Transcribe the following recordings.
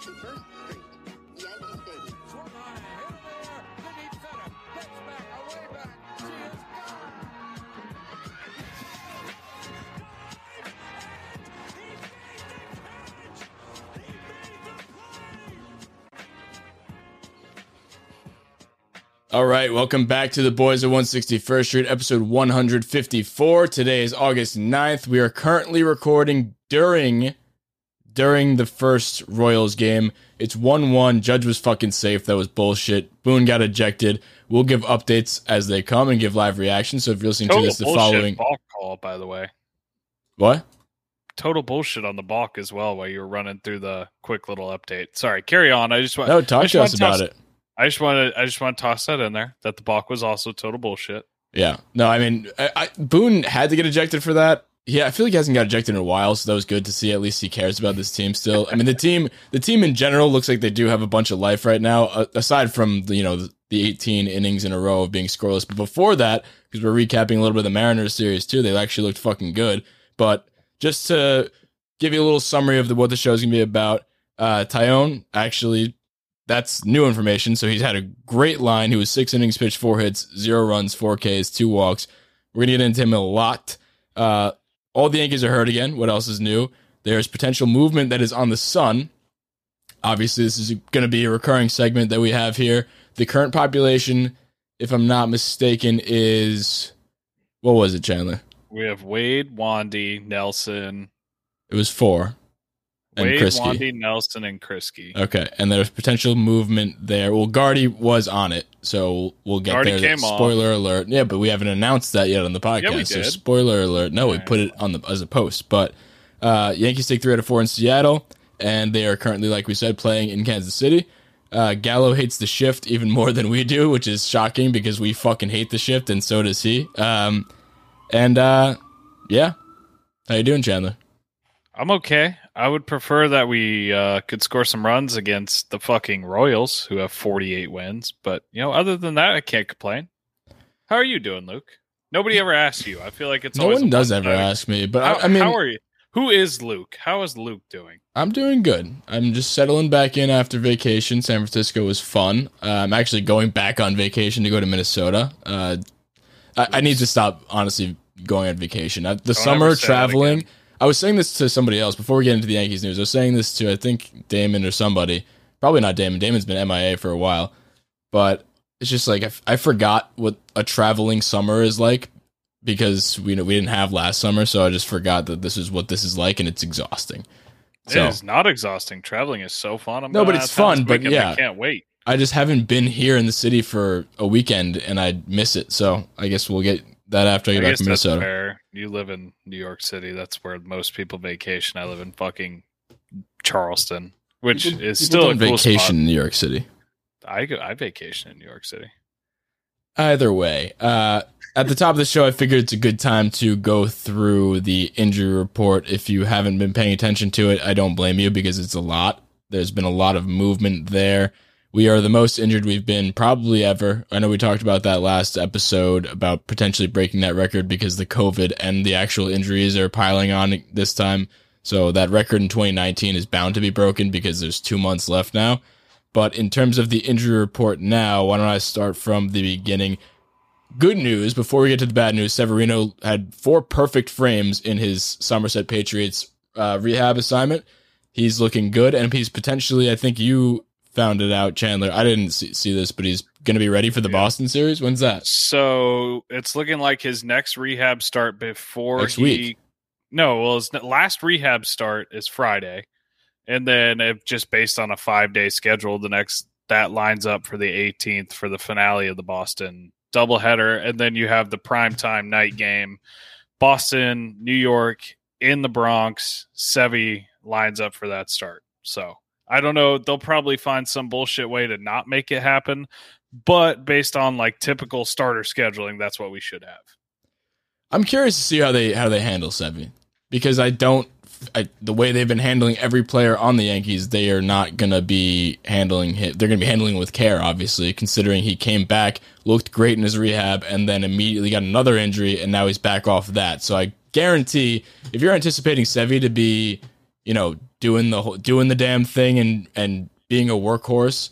to First Street, Yankee Stadium. Swung on a hit over there, Vinny Fetta, pitch back, away back, she is gone! And he made the catch! He made the play! All right, welcome back to the Boys of 161st Street, episode 154. Today is August 9th. We are currently recording during the first Royals game. It's 1-1. Judge was fucking safe. That was bullshit. Boone got ejected. We'll give updates as they come and give live reactions. So if you're listening to this, the following balk call, by the way. What? Total bullshit on the balk as well while you were running through the quick little update. Sorry, carry on. Talk to us about it. I just want to toss that in there, that the balk was also total bullshit. Yeah. No, I mean, Boone had to get ejected for that. Yeah, I feel like he hasn't got ejected in a while, so that was good to see. At least he cares about this team still. I mean, the team in general looks like they do have a bunch of life right now, aside from the 18 innings in a row of being scoreless. But before that, because we're recapping a little bit of the Mariners series too, they actually looked fucking good. But just to give you a little summary of what the show's going to be about, Tyone, actually, that's new information. So he's had a great line. He was 6 innings pitched, 4 hits, 0 runs, 4 Ks, 2 walks. We're going to get into him a lot. All the Yankees are hurt again. What else is new? There's potential movement that is on the sun. Obviously, this is going to be a recurring segment that we have here. The current population, if I'm not mistaken, is... What was it, Chandler? We have Wade, Wandy, Nelson. It was 4. Wade, Wandy, Nelson, and Kriski. Okay, and there's potential movement there. Well, Gardy was on it, so we'll get Gardy there. Spoiler alert. Yeah, but we haven't announced that yet on the podcast. Yeah, we did. So spoiler alert. No, we put it on as a post. But Yankees take 3 out of 4 in Seattle, and they are currently, like we said, playing in Kansas City. Gallo hates the shift even more than we do, which is shocking because we fucking hate the shift, and so does he. Yeah. How you doing, Chandler? I'm okay. I would prefer that we could score some runs against the fucking Royals, who have 48 wins. But, other than that, I can't complain. How are you doing, Luke? Nobody ever asks you. I feel like it's always... No one does ever ask me, but I mean... How are you? Who is Luke? How is Luke doing? I'm doing good. I'm just settling back in after vacation. San Francisco was fun. I'm actually going back on vacation to go to Minnesota. I need to stop, honestly, going on vacation. The summer traveling... I was saying this to somebody else before we get into the Yankees news. I was saying this to, I think, Damon or somebody. Probably not Damon. Damon's been MIA for a while. But it's just like I forgot what a traveling summer is like because we didn't have last summer. So I just forgot that this is what this is like, and it's exhausting. It is not exhausting. Traveling is so fun. But it's fun. But yeah, I can't wait. I just haven't been here in the city for a weekend, and I miss it. So I guess we'll get... That after I get back to Minnesota. Fair. You live in New York City. That's where most people vacation. I live in fucking Charleston, which is still a cool vacation spot. In New York City. I vacation in New York City. Either way, at the top of the show, I figured it's a good time to go through the injury report. If you haven't been paying attention to it, I don't blame you because it's a lot. There's been a lot of movement there. We are the most injured we've been probably ever. I know we talked about that last episode about potentially breaking that record because the COVID and the actual injuries are piling on this time. So that record in 2019 is bound to be broken because there's 2 months left now. But in terms of the injury report now, why don't I start from the beginning? Good news, before we get to the bad news, Severino had 4 perfect frames in his Somerset Patriots rehab assignment. He's looking good, and he's potentially, I think you... found it out, Chandler. I didn't see this, but he's going to be ready for the Boston series. When's that? So it's looking like his next rehab start before next week. No, well, his last rehab start is Friday, and then if just based on a 5-day schedule, that lines up for the 18th for the finale of the Boston doubleheader, and then you have the primetime night game, Boston, New York in the Bronx. Sevy lines up for that start, so. I don't know. They'll probably find some bullshit way to not make it happen. But based on typical starter scheduling, that's what we should have. I'm curious to see how they handle Sevy because the way they've been handling every player on the Yankees, they are not going to be handling him. They're going to be handling him with care, obviously, considering he came back, looked great in his rehab, and then immediately got another injury, and now he's back off that. So I guarantee if you're anticipating Sevy to be doing the damn thing and being a workhorse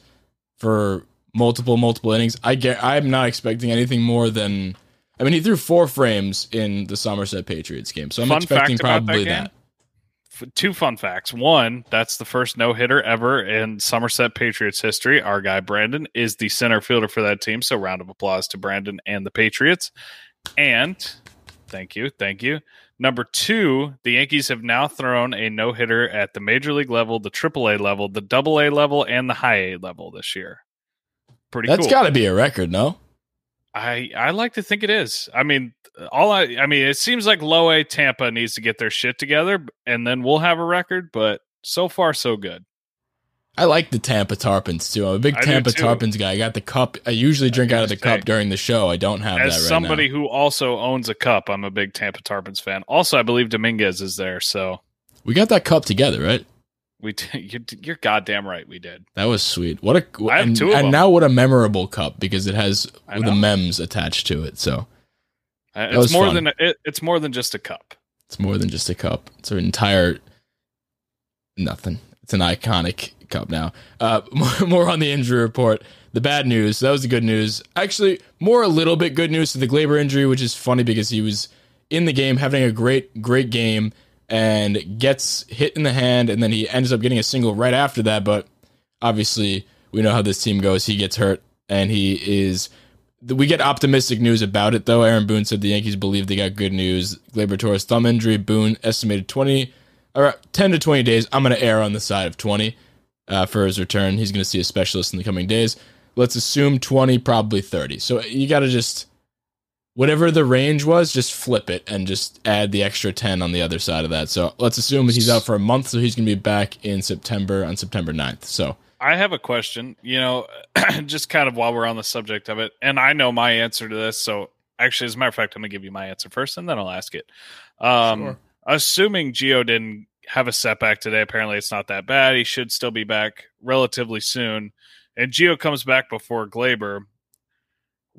for multiple innings. I'm not expecting anything more than, I mean, he threw 4 frames in the Somerset Patriots game, so I'm expecting probably that. 2 fun facts. 1, that's the first no-hitter ever in Somerset Patriots history. Our guy Brandon is the center fielder for that team, so round of applause to Brandon and the Patriots. And thank you. Number 2, the Yankees have now thrown a no-hitter at the Major League level, the AAA level, the AA level, and the High A level this year. Pretty cool. That's got to be a record, no? I like to think it is. I mean, it seems like Low A Tampa needs to get their shit together, and then we'll have a record. But so far, so good. I like the Tampa Tarpons too. I'm a big Tampa Tarpons guy. I got the cup. I usually drink out of the cup during the show. I don't have that right now. As somebody who also owns a cup, I'm a big Tampa Tarpons fan. Also, I believe Dominguez is there. So we got that cup together, right? We you're goddamn right. We did. That was sweet. What a I have 2 of them. And now what a memorable cup, because it has the memes attached to it. So. It's more than it's more than just a cup. It's more than just a cup. It's an entire nothing. It's an iconic cup now. More on the injury report. The bad news. That was the good news. Actually, more a little bit good news to the Gleyber injury, which is funny because he was in the game having a great game and gets hit in the hand, and then he ends up getting a single right after that. But obviously, we know how this team goes. He gets hurt, and he is. We get optimistic news about it, though. Aaron Boone said the Yankees believe they got good news. Gleyber Torres thumb injury. Boone estimated 10 to 20 days. I'm going to err on the side of 20 for his return. He's going to see a specialist in the coming days. Let's assume 20, probably 30. So you got to just, whatever the range was, just flip it and just add the extra 10 on the other side of that. So let's assume he's out for a month, so he's going to be back in September 9th. So I have a question, just kind of while we're on the subject of it, and I know my answer to this. So actually, as a matter of fact, I'm going to give you my answer first, and then I'll ask it. Sure. Assuming Gio didn't have a setback today, apparently it's not that bad. He should still be back relatively soon. And Gio comes back before Gleyber.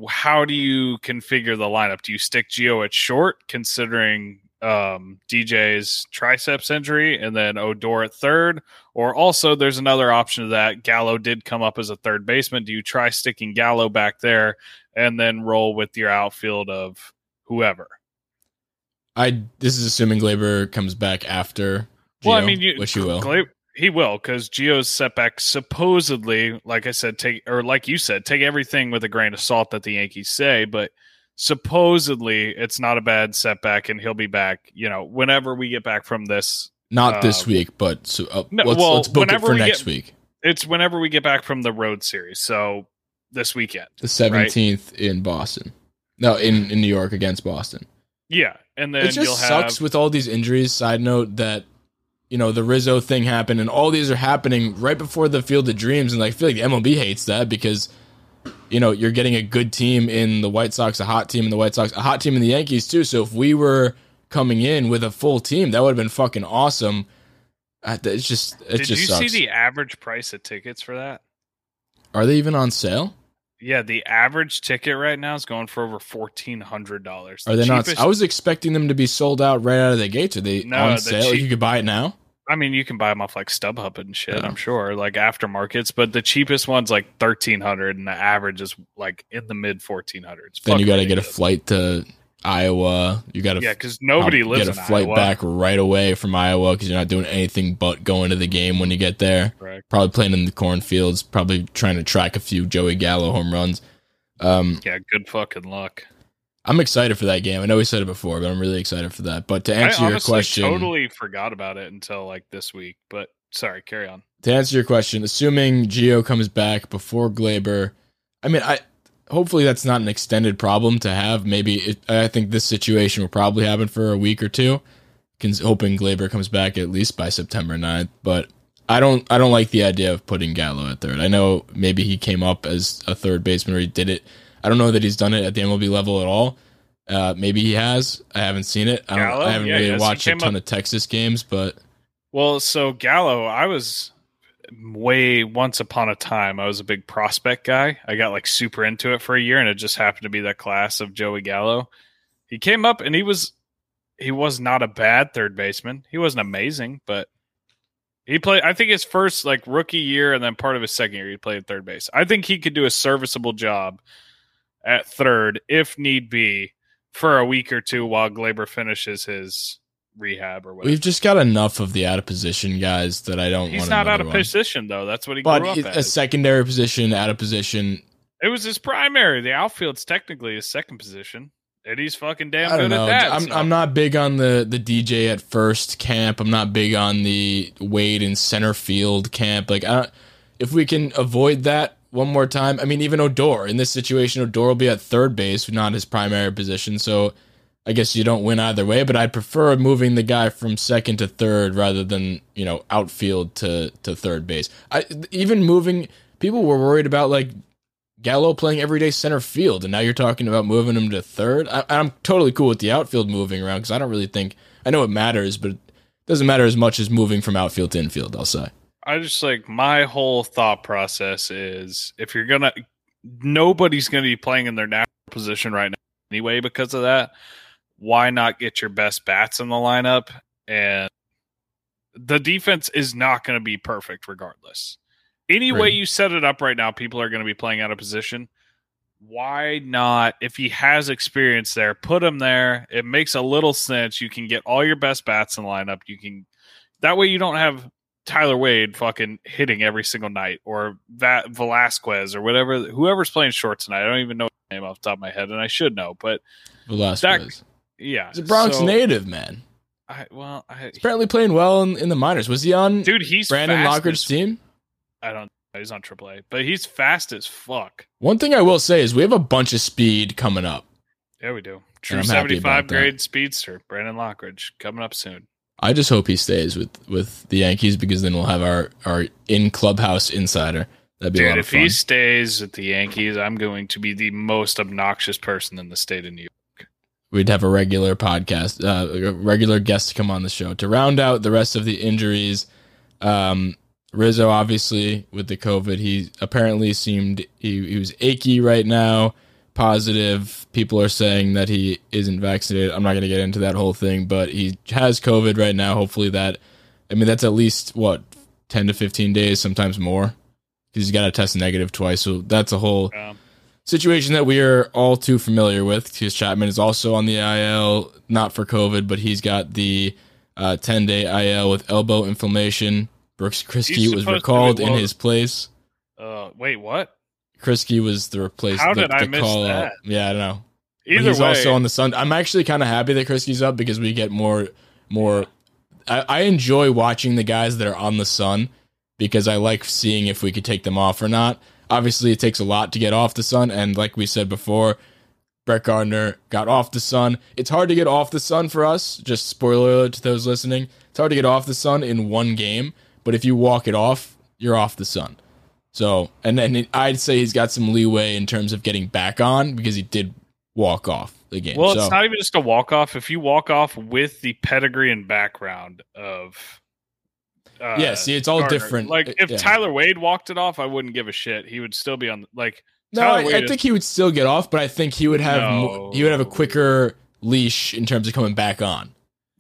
How do you configure the lineup? Do you stick Gio at short, considering DJ's triceps injury, and then Odor at third? Or also, there's another option to that. Gallo did come up as a third baseman. Do you try sticking Gallo back there and then roll with your outfield of whoever? This is assuming Gleyber comes back after Gio, which he will. He will, because Gio's setback supposedly, like I said, take everything with a grain of salt that the Yankees say, but supposedly it's not a bad setback, and he'll be back whenever we get back from this, not this week, but let's book it for next week. It's whenever we get back from the road series, so this weekend, the 17th, right? In Boston, in New York against Boston. Yeah, and then it just sucks with all these injuries. Side note that the Rizzo thing happened, and all these are happening right before the Field of Dreams, and I feel like the MLB hates that because you're getting a good team in the White Sox, a hot team in the White Sox, a hot team in the Yankees too. So if we were coming in with a full team, that would have been fucking awesome. It just sucks. Did you see the average price of tickets for that? Are they even on sale? Yeah, the average ticket right now is going for over $1,400. Are they not? I was expecting them to be sold out right out of the gates. Are they on sale? You could buy it now. I mean, you can buy them off like StubHub and shit, yeah. I'm sure, like aftermarkets, but the cheapest one's like $1,300 and the average is like in the mid $1,400s. Then you got to get a flight to Iowa. You got to because nobody lives in Iowa. Get a flight back right away from Iowa because you're not doing anything but going to the game when you get there. Correct. Probably playing in the cornfields, probably trying to track a few Joey Gallo home runs. Good fucking luck. I'm excited for that game. I know we said it before, but I'm really excited for that. But to answer your question, I totally forgot about it until like this week, but sorry, carry on. To answer your question, assuming Gio comes back before Gleyber, hopefully that's not an extended problem to have. I think this situation will probably happen for a week or two, hoping Gleyber comes back at least by September 9th, but I don't like the idea of putting Gallo at third. I know maybe he came up as a third baseman or he did it. I don't know that he's done it at the MLB level at all. Maybe he has. I haven't seen it. I haven't really watched a ton of Texas games, but Gallo, I was way once upon a time. I was a big prospect guy. I got like super into it for a year, and it just happened to be that class of Joey Gallo. He came up, and he was not a bad third baseman. He wasn't amazing, but He played, I think, his first like rookie year, and then part of his second year he played third base. I think he could do a serviceable job at third if need be for a week or two while Gleyber finishes his rehab or whatever. We've just got enough of the out of position guys that I don't. He's not out of position though. That's what he grew up at. A secondary position, out of position. It was his primary. The outfield's technically his second position. And he's fucking damn good at that. I'm not big on the DJ at first camp. I'm not big on the Wade in center field camp. Like, if we can avoid that one more time. I mean, even Odor. In this situation, Odor will be at third base, not his primary position. So I guess you don't win either way. But I'd prefer moving the guy from second to third rather than, you know, outfield to third base. Even moving... People were worried about, like, Gallo playing everyday center field, and now you're talking about moving him to third? I'm totally cool with the outfield moving around because I don't really think... I know it matters, but it doesn't matter as much as moving from outfield to infield, I'll say. I just, like, my whole thought process is if you're going to... Nobody's going to be playing in their natural position right now anyway because of that. Why not get your best bats in the lineup? And the defense is not going to be perfect regardless. Any way you set it up right now, people are going to be playing out of position. Why not? If he has experience there, put him there. It makes a little sense. You can get all your best bats in the lineup. You can, that way you don't have Tyler Wade fucking hitting every single night or that Velasquez or whatever, whoever's playing short tonight. I don't even know his name off the top of my head, and I should know, but Velasquez. Yeah. He's a Bronx native, man. He's apparently playing well in the minors. Was he on Brandon Lockhart's team? I don't know. He's on AAA, but he's fast as fuck. One thing I will say is we have a bunch of speed coming up. Yeah, we do. True 75 grade speedster, Brandon Lockridge, coming up soon. I just hope he stays with the Yankees because then we'll have our in-clubhouse insider. That'd be a lot of fun. If he stays at the Yankees, I'm going to be the most obnoxious person in the state of New York. We'd have a regular podcast, a regular guest to come on the show to round out the rest of the injuries. Rizzo, obviously, with the COVID, he apparently seemed he was achy right now, positive. People are saying that he isn't vaccinated. I'm not going to get into that whole thing, but he has COVID right now. Hopefully that, I mean, that's at least, 10 to 15 days, sometimes more, because he's got to test negative twice. So that's a whole situation that we are all too familiar with. Chris Chapman is also on the IL, not for COVID, but he's got the 10-day IL with elbow inflammation. Brooks Kriski was recalled in his place. Wait, what? Kriski was the replacement. How did I miss that? Yeah, I don't know. Either way. He's also on the Sun. I'm actually kind of happy that Kriski's up because we get more. I enjoy watching the guys that are on the Sun because I like seeing if we could take them off or not. Obviously, it takes a lot to get off the Sun, and like we said before, Brett Gardner got off the Sun. It's hard to get off the Sun for us. Just spoiler alert to those listening. It's hard to get off the Sun in one game. But if you walk it off, you're off the Sun. So, and then I'd say he's got some leeway in terms of getting back on because he did walk off the game. Well, it's not even just a walk off. If you walk off with the pedigree and background of, it's all Gardner. Different. Like if Tyler Wade walked it off, I wouldn't give a shit. He would still be on. Like no, I think he would still get off, but I think he would have a quicker leash in terms of coming back on.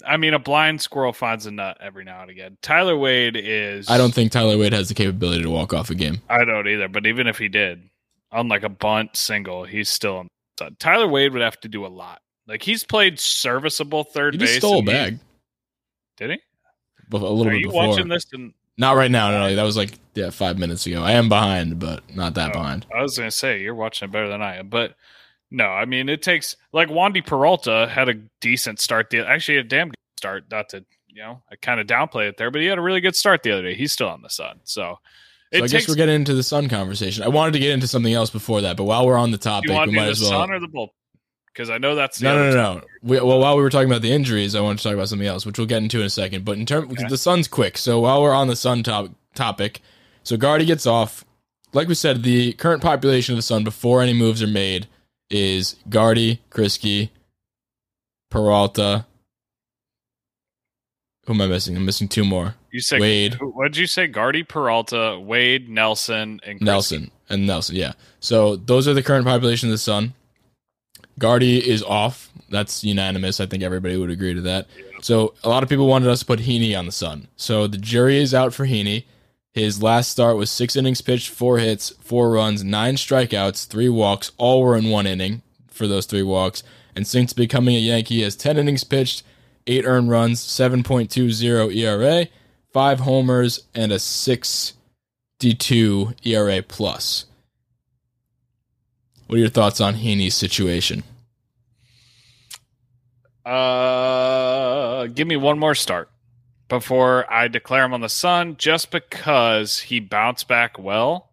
I mean, a blind squirrel finds a nut every now and again. Tyler Wade is... I don't think Tyler Wade has the capability to walk off a game. I don't either, but even if he did, on like a bunt single, he's still on the side. Tyler Wade would have to do a lot. Like, he's played serviceable third base. He stole a bag. Did he? A little bit before. Are you watching this? Not right now, no. That was 5 minutes ago. I am behind, but not that behind. I was going to say, you're watching it better than I am, but... No, I mean, it takes... Like, Wandy Peralta had a decent start. Actually, a damn good start. Not to, I kind of downplay it there, but he had a really good start the other day. He's still on the Sun, so... I guess we're getting into the Sun conversation. I wanted to get into something else before that, but while we're on the topic, we might as well... You want to do the Sun or the bullpen? Because I know that's... No. While we were talking about the injuries, I wanted to talk about something else, which we'll get into in a second. But in terms... Okay. The Sun's quick, so while we're on the Sun topic... So, Gardy gets off. Like we said, the current population of the Sun, before any moves are made... is Gardy, Kriski, Peralta. Who am I missing? I'm missing two more. You said Wade. What did you say? Gardy, Peralta, Wade, Nelson, and Kriski. Nelson. Yeah. So those are the current population of the Sun. Gardy is off. That's unanimous. I think everybody would agree to that. Yeah. So a lot of people wanted us to put Heaney on the Sun. So the jury is out for Heaney. His last start was 6 innings pitched, 4 hits, 4 runs, 9 strikeouts, 3 walks. All were in 1 inning for those 3 walks. And since becoming a Yankee, he has 10 innings pitched, 8 earned runs, 7.20 ERA, 5 homers, and a 6.2 ERA plus. What are your thoughts on Heaney's situation? Give me one more start before I declare him on the Sun, just because he bounced back well.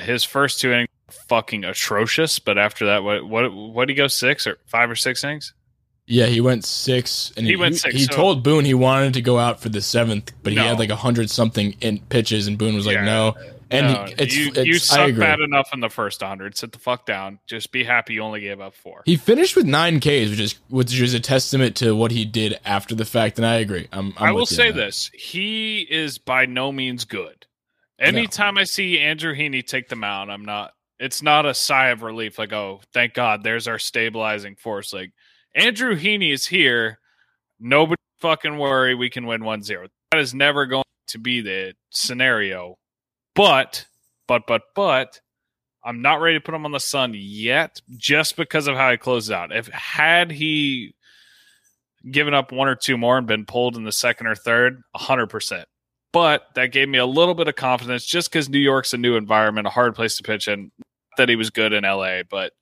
His first 2 innings were fucking atrocious, but after that, what did he go, 6 or 5 or 6 innings? Yeah, he went 6, and he went six. He told Boone he wanted to go out for the 7th, but he had like 100-something in pitches, and Boone was like, "No." And no, you suck bad enough in the first 100. Sit the fuck down. Just be happy you only gave up 4. He finished with 9 Ks, which is a testament to what he did after the fact. And I agree. I will say this: he is by no means good. Anytime I see Andrew Heaney take the mound, I'm not. It's not a sigh of relief like, "Oh, thank God, there's our stabilizing force." Like, Andrew Heaney is here. Nobody fucking worry. We can win 1-0. That is never going to be the scenario. But, I'm not ready to put him on the Sun yet, just because of how he closes out. If had he given up 1 or 2 more and been pulled in the 2nd or 3rd, 100%. But that gave me a little bit of confidence, just because New York's a new environment, a hard place to pitch in. Not that he was good in LA, but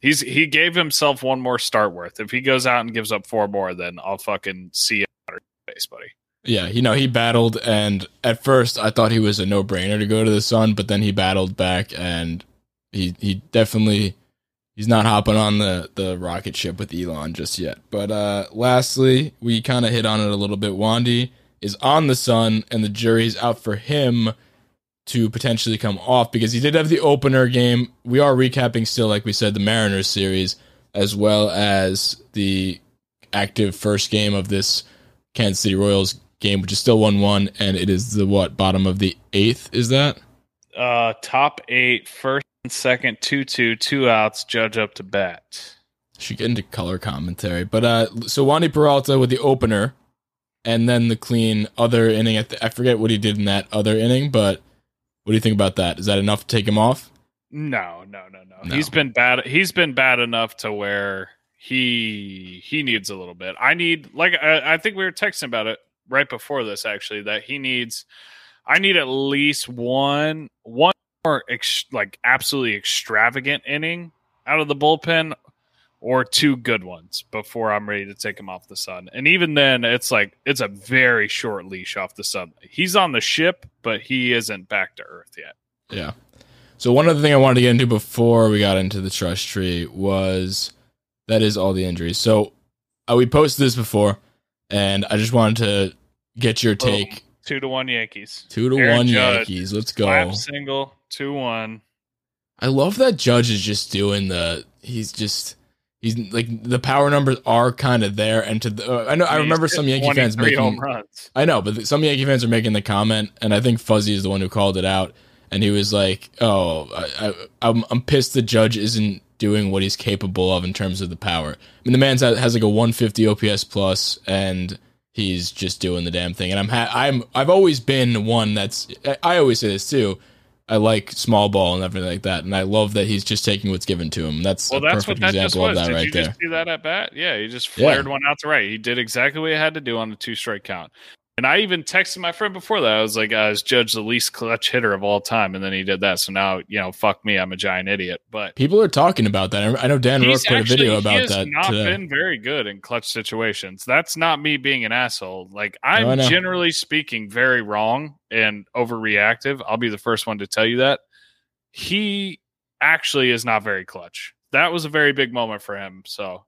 he gave himself 1 more start worth. If he goes out and gives up 4 more, then I'll fucking see you out of your face, buddy. Yeah, he battled, and at first I thought he was a no-brainer to go to the Sun, but then he battled back, and he definitely, he's not hopping on the rocket ship with Elon just yet. But lastly, we kind of hit on it a little bit. Wandy is on the Sun, and the jury's out for him to potentially come off, because he did have the opener game. We are recapping still, like we said, the Mariners series, as well as the active first game of this Kansas City Royals game, which is still 1-1, and it is the bottom of the 8th, is that? Top 8, 1st and 2nd, 2-2, 2 outs, Judge up to bat. Should get into color commentary. But so Wandy Peralta with the opener, and then the clean other inning. I forget what he did in that other inning, but what do you think about that? Is that enough to take him off? No. He's been bad enough to where he needs a little bit. I think we were texting about it right before this, actually, that I need at least one more absolutely extravagant inning out of the bullpen, or 2 good ones before I'm ready to take him off the Sun. And even then, it's a very short leash off the Sun. He's on the ship, but he isn't back to earth yet. Yeah. So one other thing I wanted to get into before we got into the trust tree was that is all the injuries. So we posted this before, and I just wanted to get your take. 2-1 Yankees. 2-1 Yankees. Let's go. Slap single, 2-1. I love that Judge is just doing he's like, the power numbers are kind of there. And I remember some Yankee fans making home runs. I know, but some Yankee fans are making the comment, and I think Fuzzy is the one who called it out. And he was like, "Oh, I'm pissed the Judge isn't doing what he's capable of in terms of the power." I mean, the man has like a 150 OPS plus, and he's just doing the damn thing. And I've always been one that's, I always say this too, I like small ball and everything like that, and I love that he's just taking what's given to him. That's perfect example of that right there. Did you just see that at bat? Yeah, he just flared one out to right. He did exactly what he had to do on the 2-strike count. And I even texted my friend before that. I was like, "I was Judge the least clutch hitter of all time," and then he did that. So now, fuck me, I'm a giant idiot. But people are talking about that. I know Dan Rourke put a video about that. He's not been very good in clutch situations. That's not me being an asshole. Like, I'm generally speaking very wrong and overreactive. I'll be the first one to tell you that. He actually is not very clutch. That was a very big moment for him. So.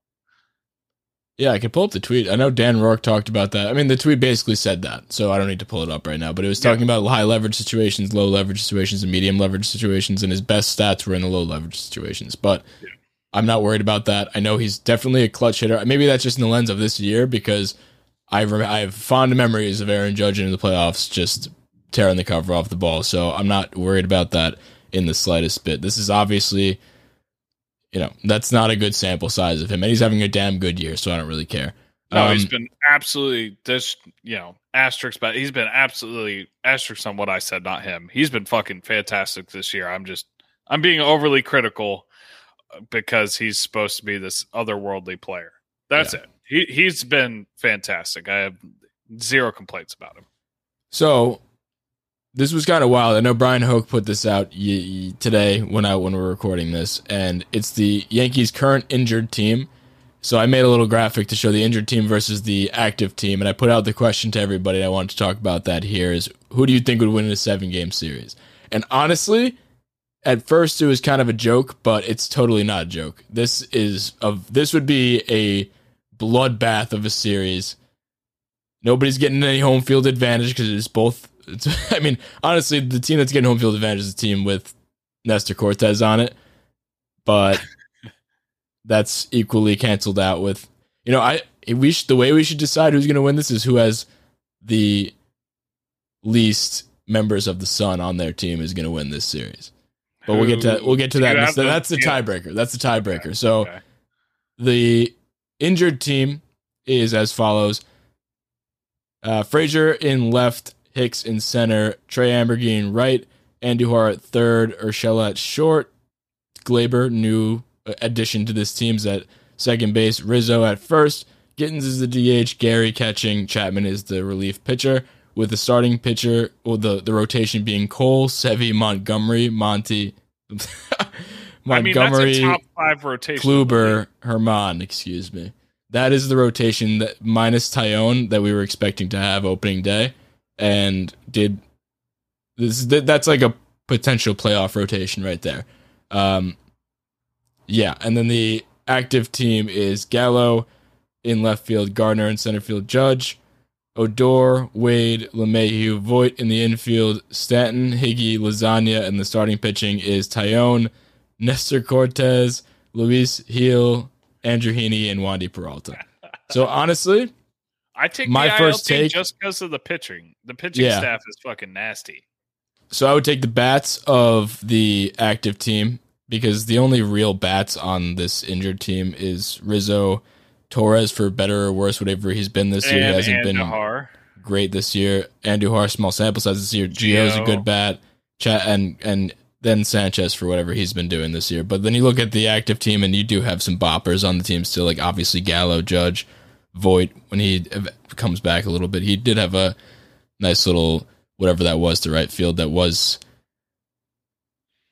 Yeah, I can pull up the tweet. I know Dan Rourke talked about that. I mean, the tweet basically said that, so I don't need to pull it up right now. But it was talking about high leverage situations, low leverage situations, and medium leverage situations, and his best stats were in the low leverage situations. But I'm not worried about that. I know he's definitely a clutch hitter. Maybe that's just in the lens of this year, because I have fond memories of Aaron Judge in the playoffs just tearing the cover off the ball. So I'm not worried about that in the slightest bit. This is obviously you know, that's not a good sample size of him. And he's having a damn good year, so I don't really care. No, he's been absolutely just, you know, asterisk, but he's been absolutely asterisk on what I said, not him. He's been fucking fantastic this year. I'm being overly critical because he's supposed to be this otherworldly player. That's it. He's been fantastic. I have zero complaints about him. So this was kind of wild. I know Brian Hoke put this out today when we were recording this, and it's the Yankees' current injured team. So I made a little graphic to show the injured team versus the active team, and I put out the question to everybody. I wanted to talk about that here is, who do you think would win in a 7-game series? And honestly, at first it was kind of a joke, but it's totally not a joke. This would be a bloodbath of a series. Nobody's getting any home field advantage because it's both. I mean, honestly, the team that's getting home field advantage is the team with Nestor Cortez on it, but that's equally canceled out with, you know, the way we should decide who's going to win this is who has the least members of the Sun on their team is going to win this series. But we'll get to that. That's the tiebreaker. That's the tiebreaker. Okay. So the injured team is as follows: Frazier in left, Hicks in center, Trey Ambergine right, Andujar at third, Urshela at short, Gleyber, new addition to this team's at second base, Rizzo at first, Gittins is the DH, Gary catching, Chapman is the relief pitcher, with the starting pitcher, or the rotation being Cole, Sevy, Montgomery, Montgomery, that's a top 5 rotation. Kluber, Germán, excuse me. That is the rotation that minus Tyone that we were expecting to have opening day, and did this. That's like a potential playoff rotation right there. And then the active team is Gallo in left field, Gardner in center field, Judge, Odor, Wade, LeMahieu, Voigt in the infield, Stanton, Higgy, Lasagna, and the starting pitching is Tyone, Nestor Cortez, Luis Gil, Andrew Heaney, and Wandy Peralta. So honestly, I take my IL first take just because of the pitching. The pitching staff is fucking nasty. So I would take the bats of the active team, because the only real bats on this injured team is Rizzo, Torres, for better or worse, whatever he's been this year. He hasn't been great this year. Andujar, small sample size this year. Gio's a good bat. And then Sanchez for whatever he's been doing this year. But then you look at the active team, and you do have some boppers on the team still, like obviously Gallo, Judge, Voigt. When he comes back a little bit, he did have a nice little whatever that was to right field that was.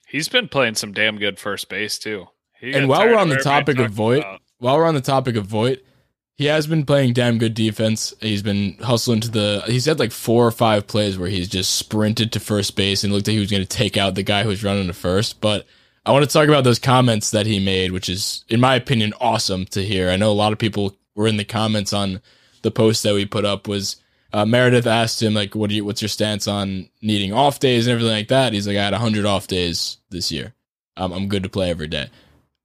He's been playing some damn good first base too. And while we're on the topic of Voigt, he has been playing damn good defense. He's been hustling he's had like 4 or 5 plays where he's just sprinted to first base and looked like he was going to take out the guy who was running to first. But I want to talk about those comments that he made, which is, in my opinion, awesome to hear. I know a lot of people were in the comments on the post that we put up was, Meredith asked him, like, what's your stance on needing off days and everything like that? He's like, I had 100 off days this year. I'm good to play every day.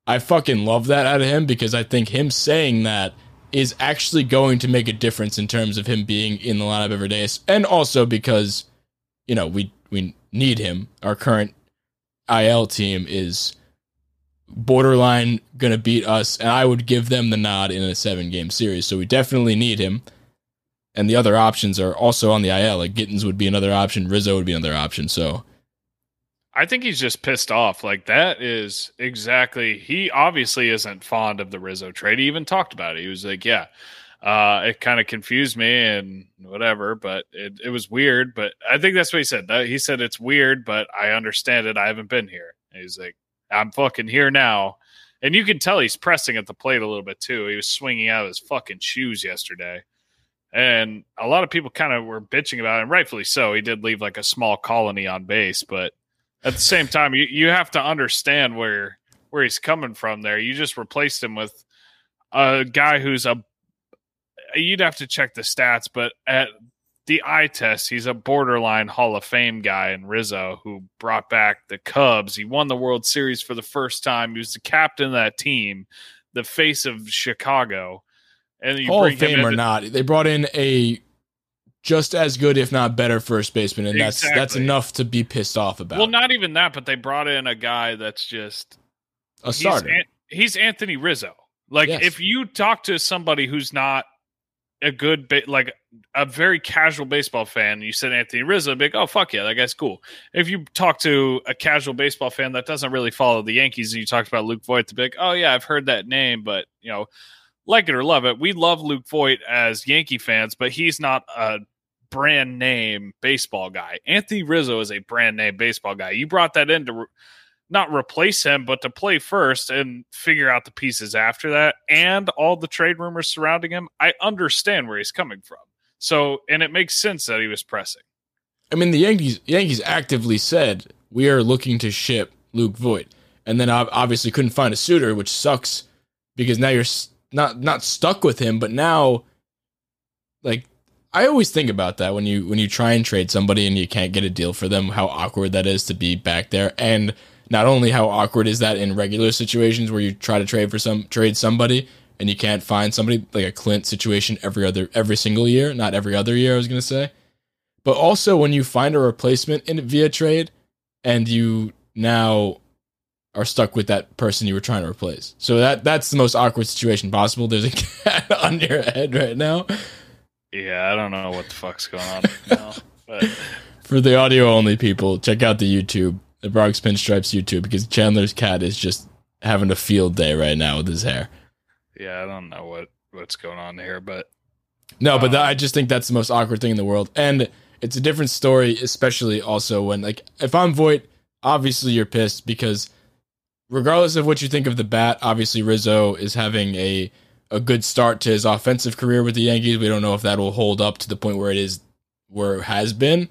I fucking love that out of him, because I think him saying that is actually going to make a difference in terms of him being in the lineup every day. And also because, you know, we need him. Our current IL team is borderline going to beat us, and I would give them the nod in a 7-game series. So we definitely need him. And the other options are also on the IL. Like Gittins would be another option. Rizzo would be another option. So I think he's just pissed off. Like that is exactly. He obviously isn't fond of the Rizzo trade. He even talked about it. He was like, it kind of confused me and whatever, but it was weird. But I think that's what he said. He said, it's weird, but I understand it. I haven't been here. And he's like, I'm fucking here now. And you can tell he's pressing at the plate a little bit too. He was swinging out of his fucking shoes yesterday. And a lot of people kind of were bitching about it, and rightfully so. He did leave like a small colony on base, but at the same time, you have to understand where he's coming from there. You just replaced him with a guy who's you'd have to check the stats, but at the eye test, he's a borderline Hall of Fame guy in Rizzo, who brought back the Cubs. He won the World Series for the first time. He was the captain of that team, the face of Chicago. And Hall of Fame or not, they brought in a just as good, if not better, first baseman, and that's enough to be pissed off about. Well, not even that, but they brought in a guy that's just a starter. he's Anthony Rizzo. Like, yes. If you talk to somebody who's not a good, like a very casual baseball fan, you said Anthony Rizzo, big, like, oh, fuck yeah, that guy's cool. If you talk to a casual baseball fan that doesn't really follow the Yankees and you talked about Luke Voigt, big, oh yeah, I've heard that name, but you know, like it or love it. We love Luke Voigt as Yankee fans, but he's not a brand name baseball guy. Anthony Rizzo is a brand name baseball guy. You brought that in to not replace him, but to play first and figure out the pieces after that, and all the trade rumors surrounding him. I understand where he's coming from. So, and it makes sense that he was pressing. I mean, the Yankees actively said, we are looking to ship Luke Voigt. And then obviously couldn't find a suitor, which sucks because now you're not stuck with him. But now, like, I always think about that when you try and trade somebody and you can't get a deal for them, how awkward that is to be back there. And not only how awkward is that in regular situations where you try to trade somebody and you can't find somebody, like a Clint situation every single year, not every other year, I was going to say. But also when you find a replacement via trade and you now are stuck with that person you were trying to replace. So that's the most awkward situation possible. There's a cat on your head right now. Yeah, I don't know what the fuck's going on right now. But for the audio only people, check out the YouTube. The Bronx Pinstripes YouTube, because Chandler's cat is just having a field day right now with his hair. Yeah, I don't know what's going on there, but no, but I just think that's the most awkward thing in the world, and it's a different story, especially also when, like, if I'm Voigt, obviously you're pissed because regardless of what you think of the bat, obviously Rizzo is having a good start to his offensive career with the Yankees. We don't know if that will hold up to the point where it has been,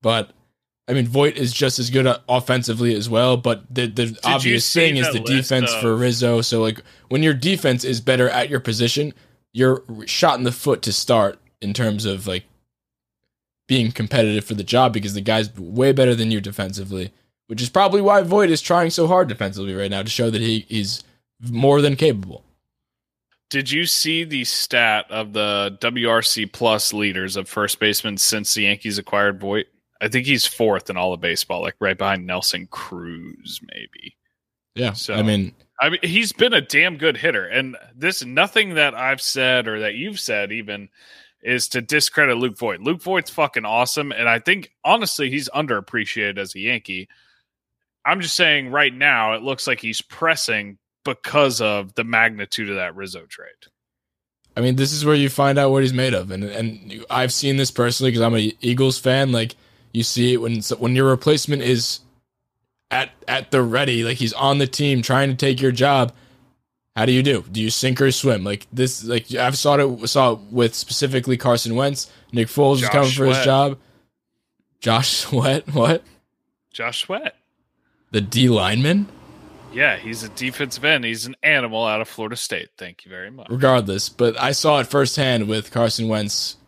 but. I mean, Voigt is just as good offensively as well, but the obvious thing is the defense for Rizzo. So, like, when your defense is better at your position, you're shot in the foot to start in terms of, like, being competitive for the job because the guy's way better than you defensively, which is probably why Voigt is trying so hard defensively right now to show that he's more than capable. Did you see the stat of the WRC Plus leaders of first basemen since the Yankees acquired Voigt? I think he's fourth in all of baseball, like right behind Nelson Cruz, maybe. Yeah. So I mean, he's been a damn good hitter, and this nothing that I've said or that you've said even is to discredit Luke Voigt. Luke Voigt's fucking awesome, and I think honestly he's underappreciated as a Yankee. I'm just saying, right now it looks like he's pressing because of the magnitude of that Rizzo trade. I mean, this is where you find out what he's made of, and I've seen this personally because I'm an Eagles fan, like. You see it when your replacement is at the ready, like he's on the team trying to take your job. How do you do? Do you sink or swim? Like this, like I've saw it with specifically Carson Wentz. Nick Foles is coming for his job. Josh Sweat, what? Josh Sweat, the D lineman. Yeah, he's a defensive end. He's an animal out of Florida State. Thank you very much. Regardless, but I saw it firsthand with Carson Wentz.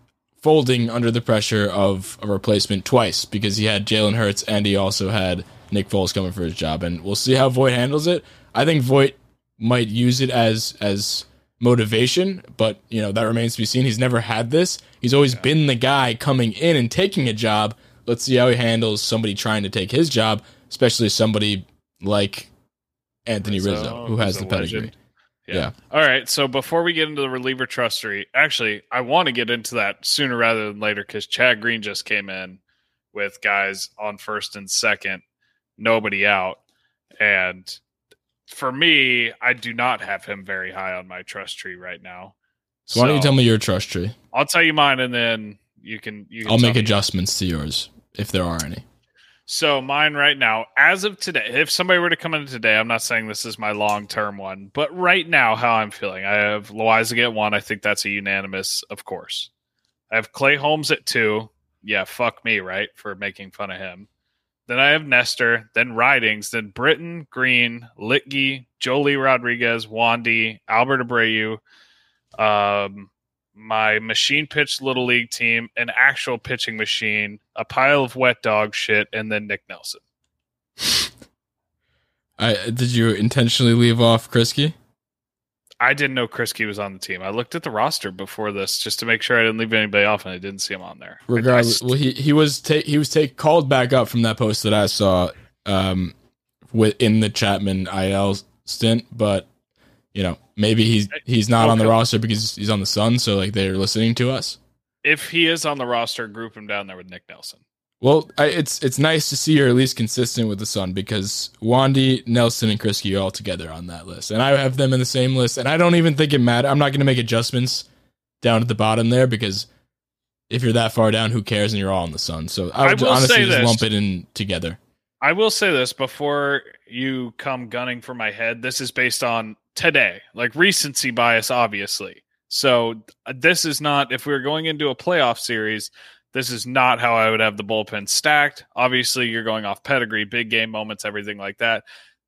Folding under the pressure of a replacement twice because he had Jalen Hurts and he also had Nick Foles coming for his job, and we'll see how Voigt handles it. I think Voigt might use it as motivation, but you know that remains to be seen. He's never had this. He's always been the guy coming in and taking a job. Let's see how he handles somebody trying to take his job, especially somebody like Anthony Rizzo who has the pedigree. Legend. Yeah. All right. So before we get into the reliever trustery, actually, I want to get into that sooner rather than later because Chad Green just came in with guys on first and second, nobody out. And for me, I do not have him very high on my trust tree right now. So why don't you tell me your trust tree? I'll tell you mine, and then you can I'll make adjustments to yours if there are any. So mine right now, as of today, if somebody were to come in today, I'm not saying this is my long-term one, but right now, how I'm feeling, I have Loaiza at 1. I think that's a unanimous, of course. I have Clay Holmes at 2. Yeah, fuck me, right, for making fun of him. Then I have Nestor, then Ridings, then Britton, Green, Litke, Jolie Rodriguez, Wandy, Albert Abreu, my machine pitch little league team, an actual pitching machine, a pile of wet dog shit, and then Nick Nelson. Did you intentionally leave off Kriski? I didn't know Kriski was on the team. I looked at the roster before this just to make sure I didn't leave anybody off, and I didn't see him on there. Regardless, well, he was called back up from that post that I saw in the Chapman IL stint, but you know, maybe he's not on the roster because he's on the Sun, so like they're listening to us. If he is on the roster, group him down there with Nick Nelson. Well, it's nice to see you're at least consistent with the Sun, because Wandy, Nelson, and Kriski are all together on that list, and I have them in the same list. And I don't even think it matters. I'm not going to make adjustments down at the bottom there, because if you're that far down, who cares? And you're all in the Sun. So I would honestly just lump it in together. I will say this before you come gunning for my head. This is based on today, like recency bias, obviously. So this is not, if we're going into a playoff series, this is not how I would have the bullpen stacked. Obviously, you're going off pedigree, big game moments, everything like that.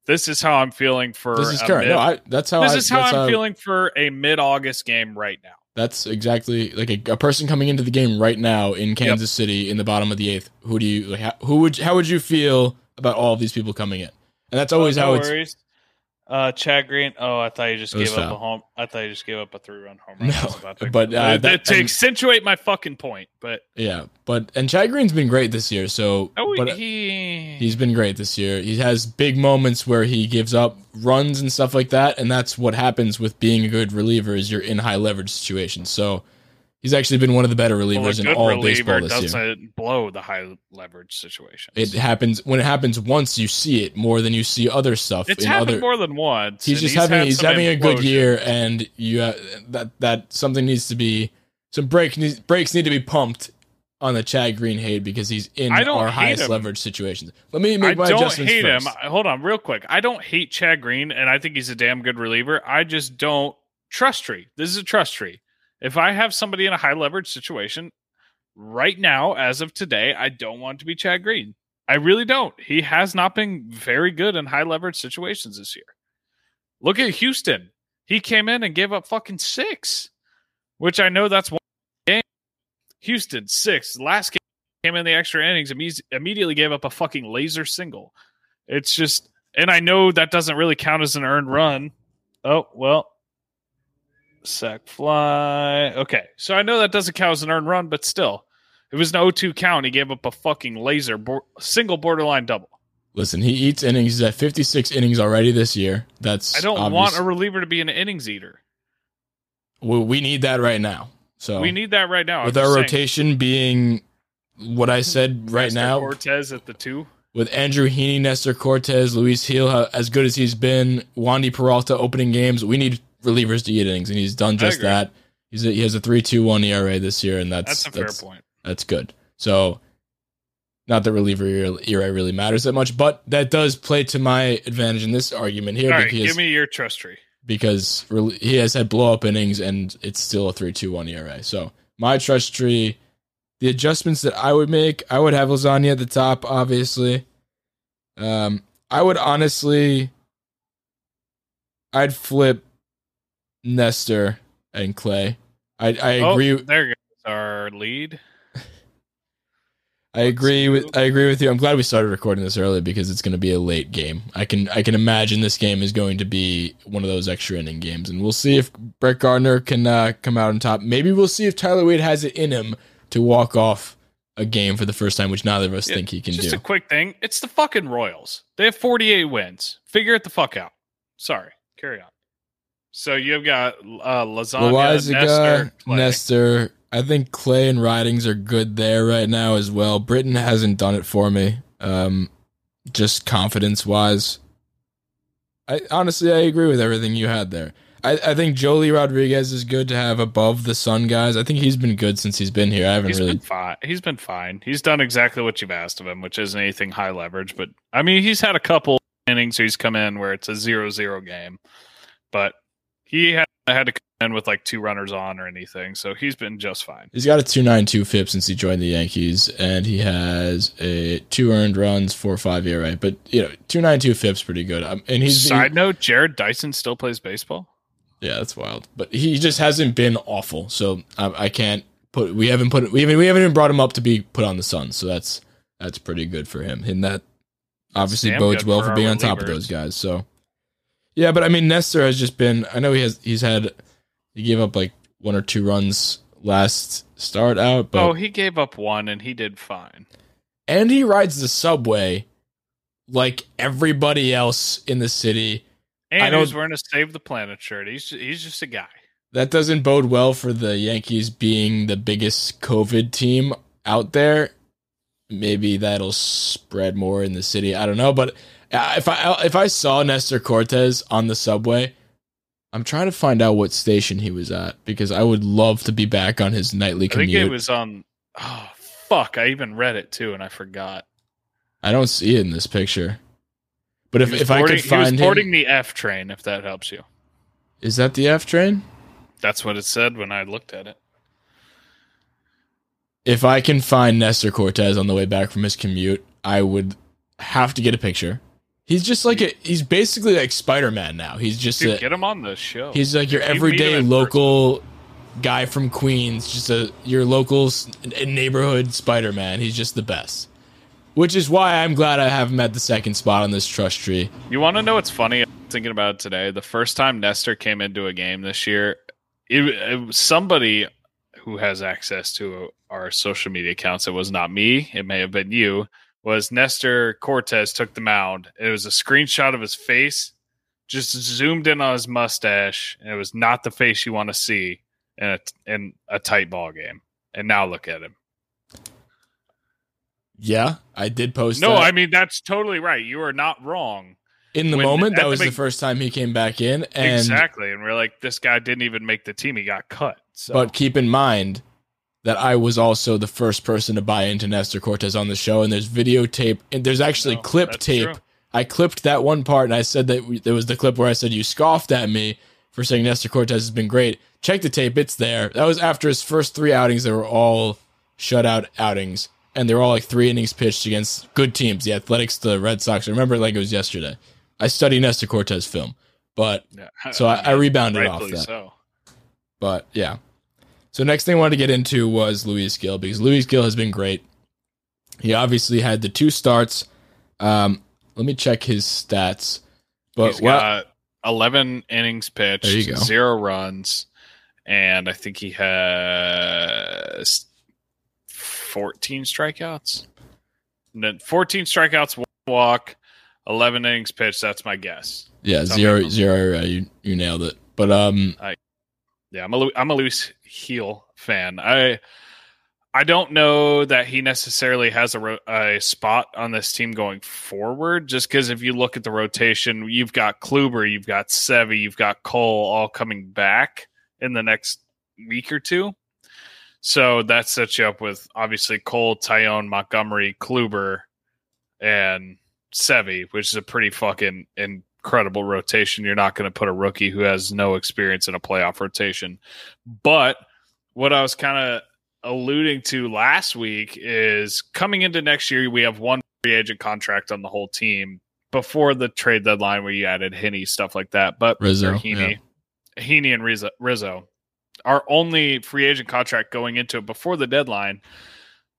This is how I'm feeling for. This is current. This is how I'm feeling for a mid-August game right now. That's exactly like a person coming into the game right now in Kansas City in the bottom of the eighth. How would you feel about all of these people coming in? And that's always how it's. Chad Green. Oh, I thought you just gave up a home. I thought you just gave up a 3-run home run. No, but to accentuate my fucking point. But yeah, and Chad Green's been great this year. So he's been great this year. He has big moments where he gives up runs and stuff like that, and that's what happens with being a good reliever is you're in high leverage situations. So he's actually been one of the better relievers in all of baseball this year. Doesn't blow the high leverage situation. It happens when it happens once. You see it more than you see other stuff. It's happened more than once. He's having a good year, and you that something needs to be some breaks need to be pumped on the Chad Green hate, because he's in our highest leverage situations. Let me make my adjustments first. I don't hate him. Hold on, real quick. I don't hate Chad Green, and I think he's a damn good reliever. I just don't trust tree. This is a trust tree. If I have somebody in a high leverage situation right now, as of today, I don't want to be Chad Green. I really don't. He has not been very good in high leverage situations this year. Look at Houston. He came in and gave up fucking 6, which I know that's one game. Houston 6. Last game came in the extra innings, immediately gave up a fucking laser single. It's just, and I know that doesn't really count as an earned run. Oh, well. Sack fly. Okay, so I know that doesn't count as an earned run, but still, it was an 0-2 count. He gave up a fucking laser single, borderline double. Listen, he eats innings. He's at 56 innings already this year. That's I don't want a reliever to be an innings eater. Well, we need that right now. So we need that right now. With our rotation being what I said right now, Cortez at the 2. With Andrew Heaney, Nestor Cortez, Luis Gil, as good as he's been, Wandy Peralta opening games, we need relievers to eat innings, and he's done just that. He has a 3.21 ERA this year, and that's a fair point. That's good. So, not that reliever ERA really matters that much, but that does play to my advantage in this argument here. All right, give me your trust tree, because he has had blow up innings, and it's still a 3.21 ERA. So my trust tree, the adjustments that I would make, I would have Lasagna at the top, obviously. I would honestly, I'd flip Nestor and Clay. I agree. There goes our lead. I agree with you. I'm glad we started recording this early, because it's going to be a late game. I can imagine this game is going to be one of those extra inning games, and we'll see if Brett Gardner can come out on top. Maybe we'll see if Tyler Wade has it in him to walk off a game for the first time, which neither of us think he can do. Just a quick thing. It's the fucking Royals. They have 48 wins. Figure it the fuck out. Sorry. Carry on. So you've got Lasagna, Nestor. I think Clay and Ridings are good there right now as well. Britton hasn't done it for me, just confidence-wise. I agree with everything you had there. I think Joely Rodriguez is good to have above the Sun guys. I think he's been good since he's been here. He's been fine. He's done exactly what you've asked of him, which isn't anything high leverage. But, I mean, he's had a couple innings where he's come in where it's a 0-0 game. But he had to come in with like 2 runners on or anything, so he's been just fine. He's got a 2.92 FIP since he joined the Yankees, and he has 2 earned runs, 4.5 ERA. But 2.92 FIP's pretty good. And he's side note: Jared Dyson still plays baseball. Yeah, that's wild. But he just hasn't been awful, so I can't put. We haven't even brought him up to be put on the Sun. So that's pretty good for him, and that obviously bodes well for being on top of those guys. So. Yeah, but I mean, Nestor has just been. I know he gave up like 1 or 2 runs last start out. But he gave up 1 and he did fine. And he rides the subway like everybody else in the city. And he's wearing a Save the Planet shirt. He's just a guy. That doesn't bode well for the Yankees being the biggest COVID team out there. Maybe that'll spread more in the city. I don't know, but if I saw Nestor Cortez on the subway, I'm trying to find out what station he was at because I would love to be back on his nightly commute. I think it was on. Oh fuck! I even read it too, and I forgot. I don't see it in this picture. But if I could find him, he was boarding the F train. If that helps you, is that the F train? That's what it said when I looked at it. If I can find Nestor Cortez on the way back from his commute, I would have to get a picture. He's just like he's basically like Spider-Man now. He's just get him on the show. He's like your everyday local guy from Queens, just your local neighborhood Spider-Man. He's just the best. Which is why I'm glad I have him at the second spot on this trust tree. You want to know what's funny? I'm thinking about it today. The first time Nestor came into a game this year, it was somebody who has access to our social media accounts. It was not me. It may have been you. Was Nestor Cortez took the mound. It was a screenshot of his face, just zoomed in on his mustache, and it was not the face you want to see in a tight ball game. And now look at him. Yeah, I did post that. No, I mean, that's totally right. You are not wrong. In the moment, that was the first time he came back in. And exactly. And we're like, this guy didn't even make the team. He got cut. So. But keep in mind that I was also the first person to buy into Nestor Cortez on the show. And there's videotape. And there's actually clip tape. True. I clipped that one part. And I said that there was the clip where I said, you scoffed at me for saying Nestor Cortez has been great. Check the tape. It's there. That was after his first three outings. They were all shutout outings. And they were all like three innings pitched against good teams. The Athletics, the Red Sox. I remember it like it was yesterday. I study Nestor Cortez film, but I rebounded off that. So. But yeah. So next thing I wanted to get into was Luis Gil, because Luis Gil has been great. He obviously had the two starts. Let me check his stats. But he's got 11 innings pitched, 0 runs, and I think he has 14 strikeouts. 14 strikeouts, 1 walk. 11 innings pitched. That's my guess. Yeah, zero. You nailed it. But I'm a Luis Gil fan. I don't know that he necessarily has a spot on this team going forward. Just because if you look at the rotation, you've got Kluber, you've got Sevy, you've got Cole, all coming back in the next week or two. So that sets you up with obviously Cole, Tyone, Montgomery, Kluber, and Sevy, which is a pretty fucking incredible rotation. You're not going to put a rookie who has no experience in a playoff rotation. But what I was kind of alluding to last week is coming into next year, we have one free agent contract on the whole team before the trade deadline where you added Heaney, stuff like that. But Heaney and Rizzo. Our only free agent contract going into it before the deadline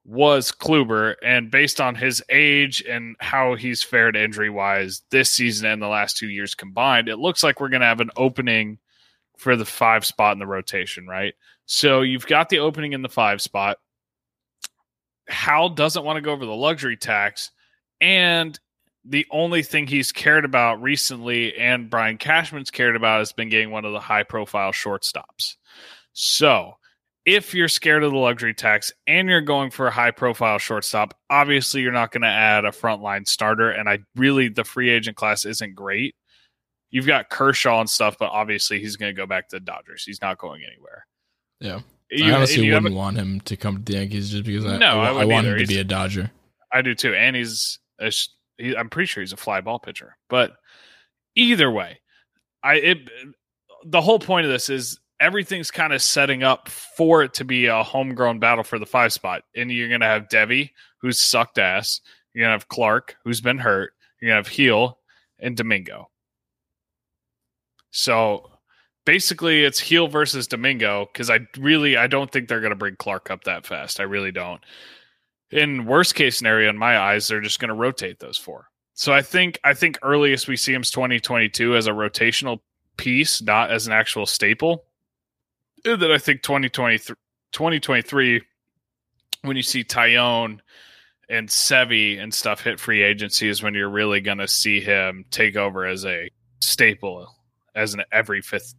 was Kluber, and based on his age and how he's fared injury-wise this season and the last 2 years combined, it looks like we're going to have an opening for the 5 spot in the rotation, right? So you've got the opening in the 5 spot. Hal doesn't want to go over the luxury tax, and the only thing he's cared about recently and Brian Cashman's cared about has been getting one of the high-profile shortstops. So if you're scared of the luxury tax and you're going for a high-profile shortstop, obviously you're not going to add a frontline starter, and the free agent class isn't great. You've got Kershaw and stuff, but obviously he's going to go back to the Dodgers. He's not going anywhere. Yeah. I honestly wouldn't want him to come to the Yankees just because I want him to be a Dodger. I do too, and I'm pretty sure he's a fly ball pitcher. But either way, the whole point of this is everything's kind of setting up for it to be a homegrown battle for the 5 spot. And you're going to have Devy, who's sucked ass. You're going to have Clark, who's been hurt. You're going to have Gil and Domingo. So basically it's Gil versus Domingo, because I don't think they're going to bring Clark up that fast. I really don't. In worst case scenario, in my eyes, they're just going to rotate those 4. So I think earliest we see him is 2022 as a rotational piece, not as an actual staple. That I think 2023, when you see Tyone and Sevy and stuff hit free agency, is when you're really going to see him take over as a staple as an every fifth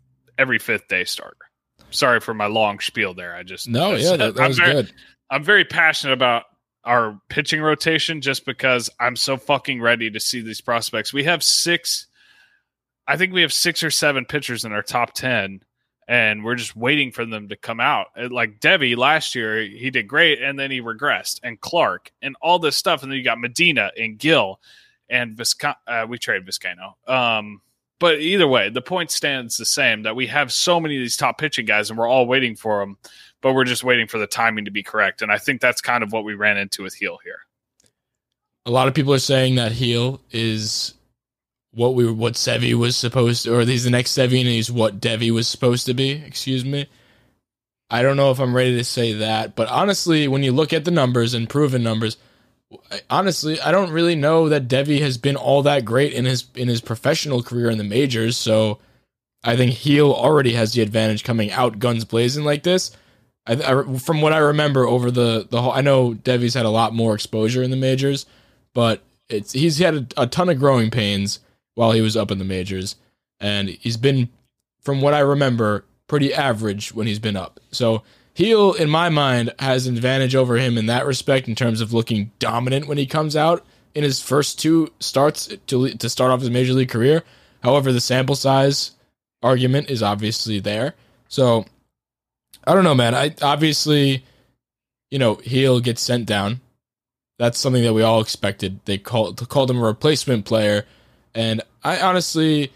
day starter. Sorry for my long spiel there. That was good. I'm very passionate about our pitching rotation just because I'm so fucking ready to see these prospects. We have six or seven pitchers in our top 10, and we're just waiting for them to come out. Like Debbie last year, he did great, and then he regressed, and Clark, and all this stuff. And then you got Medina and Gill, and we traded Vizcaino. But either way, the point stands the same, that we have so many of these top pitching guys, and we're all waiting for them, but we're just waiting for the timing to be correct. And I think that's kind of what we ran into with Heel here. A lot of people are saying that Heel is what Sevy was supposed to, or he's the next Sevy, and he's what Devy was supposed to be. Excuse me. I don't know if I'm ready to say that, but honestly, when you look at the numbers and proven numbers, honestly, I don't really know that Devy has been all that great in his professional career in the majors, so I think Heel already has the advantage coming out guns blazing like this. I from what I remember over the whole, I know Devy's had a lot more exposure in the majors, but he's had a ton of growing pains while he was up in the majors, and he's been, from what I remember, pretty average when he's been up. So Heel, in my mind, has an advantage over him in that respect in terms of looking dominant when he comes out in his first two starts to start off his major league career. However, the sample size argument is obviously there. So, I don't know, man. Heel gets sent down. That's something that we all expected. They called him a replacement player, and I honestly,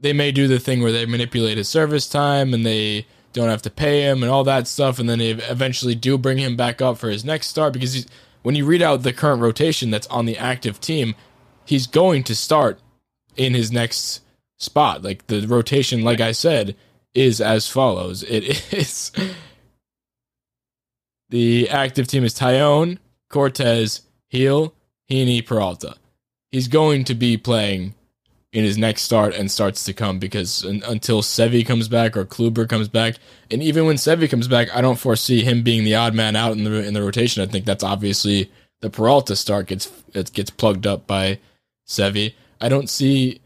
they may do the thing where they manipulate his service time and they don't have to pay him and all that stuff, and then they eventually do bring him back up for his next start, because when you read out the current rotation that's on the active team, he's going to start in his next spot. Like, the rotation, like I said, is as follows. It is, the active team is Tyone, Cortez, Heel, Heaney, Peralta. He's going to be playing in his next start and starts to come, because until Sevy comes back or Kluber comes back, and even when Sevy comes back, I don't foresee him being the odd man out in the rotation. I think that's obviously the Peralta start gets plugged up by Sevy. I don't see.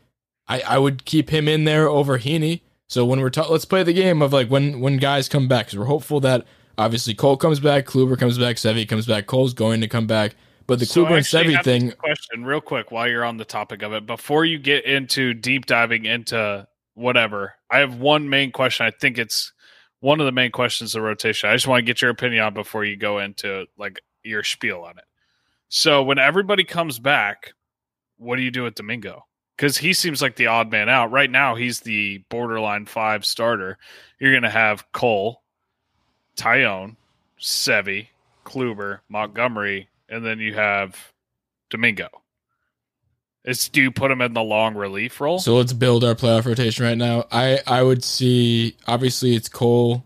I would keep him in there over Heaney. So when we're let's play the game of like when guys come back, because we're hopeful that obviously Cole comes back, Kluber comes back, Sevy comes back, Cole's going to come back. But the Kluber and Sevy thing. Question, real quick, while you're on the topic of it, before you get into deep diving into whatever, I have one main question. I think it's one of the main questions of rotation. I just want to get your opinion on before you go into like your spiel on it. So when everybody comes back, what do you do with Domingo? Because he seems like the odd man out right now. He's the borderline 5 starter. You're going to have Cole, Tyone, Sevy, Kluber, Montgomery. And then you have Domingo. Do you put him in the long relief role? So let's build our playoff rotation right now. I would see, obviously it's Cole.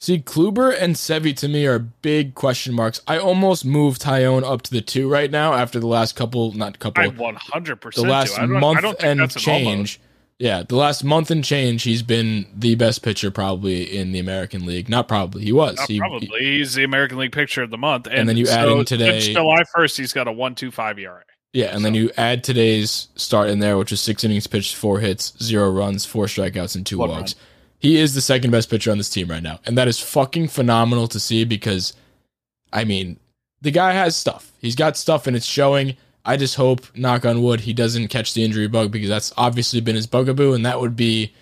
See, Kluber and Sevy to me are big question marks. I almost moved Tyone up to the 2 right now after the last couple, I 100% the last month and change. Yeah, the last month and change, he's been the best pitcher probably in the American League. Not probably, he was. He's the American League pitcher of the month. And then you add in today. July 1st, he's got a 1.25 ERA. Yeah, and then you add today's start in there, which is 6 innings pitched, 4 hits, 0 runs, 4 strikeouts, and 2 walks. He is the second best pitcher on this team right now. And that is fucking phenomenal to see because, I mean, the guy has stuff. He's got stuff, and it's showing. I just hope, knock on wood, he doesn't catch the injury bug, because that's obviously been his bugaboo, and that would be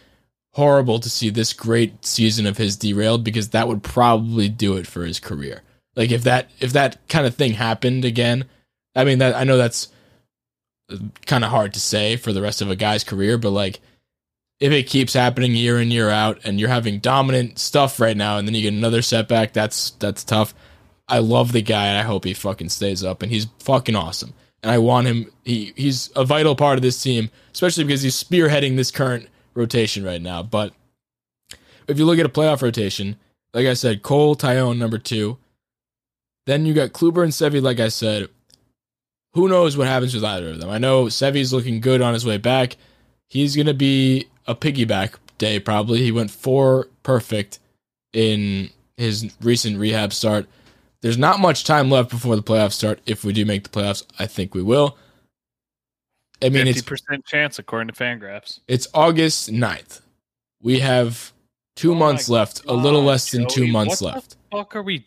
horrible to see this great season of his derailed, because that would probably do it for his career. Like, if that kind of thing happened again, I mean, I know that's kind of hard to say for the rest of a guy's career, but, like, if it keeps happening year in, year out, and you're having dominant stuff right now, and then you get another setback, that's tough. I love the guy, and I hope he fucking stays up, and he's fucking awesome. And I want him, he's a vital part of this team, especially because he's spearheading this current rotation right now. But if you look at a playoff rotation, like I said, Cole, Tyone, number 2. Then you got Kluber and Sevy, like I said. Who knows what happens with either of them? I know Sevy's looking good on his way back. He's going to be a piggyback day, probably. He went 4 perfect in his recent rehab start. There's not much time left before the playoffs start. If we do make the playoffs, I think we will. I mean, 50% chance according to Fangraphs. It's August 9th. We have 2 months left. God, a little less than 2 months left. What the fuck are we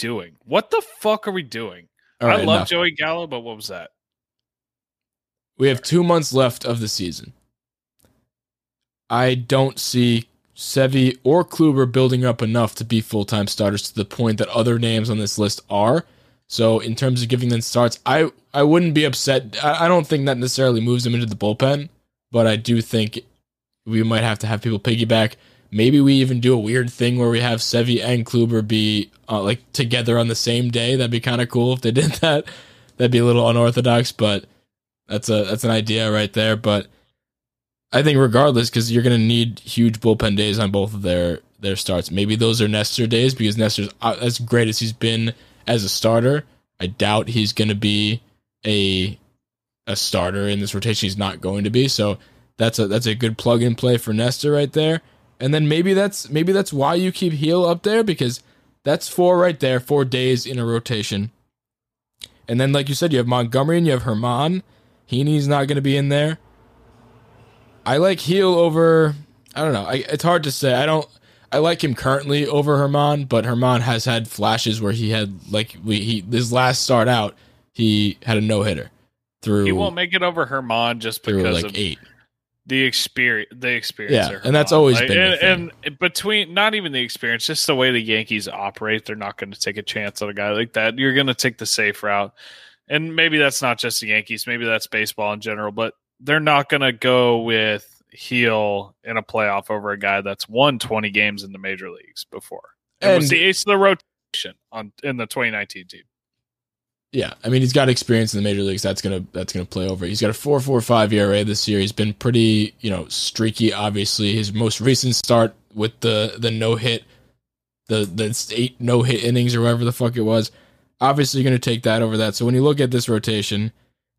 doing? All right, I love Joey Gallo, but what was that? We have 2 months left of the season. I don't see Sevy or Kluber building up enough to be full-time starters to the point that other names on this list are. So in terms of giving them starts, I wouldn't be upset. I don't think that necessarily moves them into the bullpen, but I do think we might have to have people piggyback. Maybe we even do a weird thing where we have Sevy and Kluber be like together on the same day. That'd be kind of cool if they did that. That'd be a little unorthodox, but that's an idea right there. But I think regardless, because you're going to need huge bullpen days on both of their starts. Maybe those are Nestor days because Nestor's as great as he's been as a starter. I doubt he's going to be a starter in this rotation. He's not going to be. So that's a good plug and play for Nestor right there. And then maybe that's why you keep Heel up there, because that's four right there, 4 days in a rotation. And then, like you said, you have Montgomery and you have Germán. Heaney's not going to be in there. I like Heel over, I don't know. It's hard to say. I like him currently over Germán, but Germán has had flashes where he had his last start out, he had a no hitter through. He won't make it over Germán just because of eight. The experience. Yeah, and that's always been the thing. And between, not even the experience, just the way the Yankees operate, they're not going to take a chance on a guy like that. You're going to take the safe route. And maybe that's not just the Yankees. Maybe that's baseball in general. But they're not going to go with Heel in a playoff over a guy that's won 20 games in the major leagues before. And was the ace of the rotation in the 2019 team. Yeah, I mean, he's got experience in the major leagues. That's gonna play over. He's got a 4.45 ERA this year. He's been pretty, streaky. Obviously, his most recent start with the no hit, the 8 no hit innings or whatever the fuck it was. Obviously, you're gonna take that over that. So when you look at this rotation,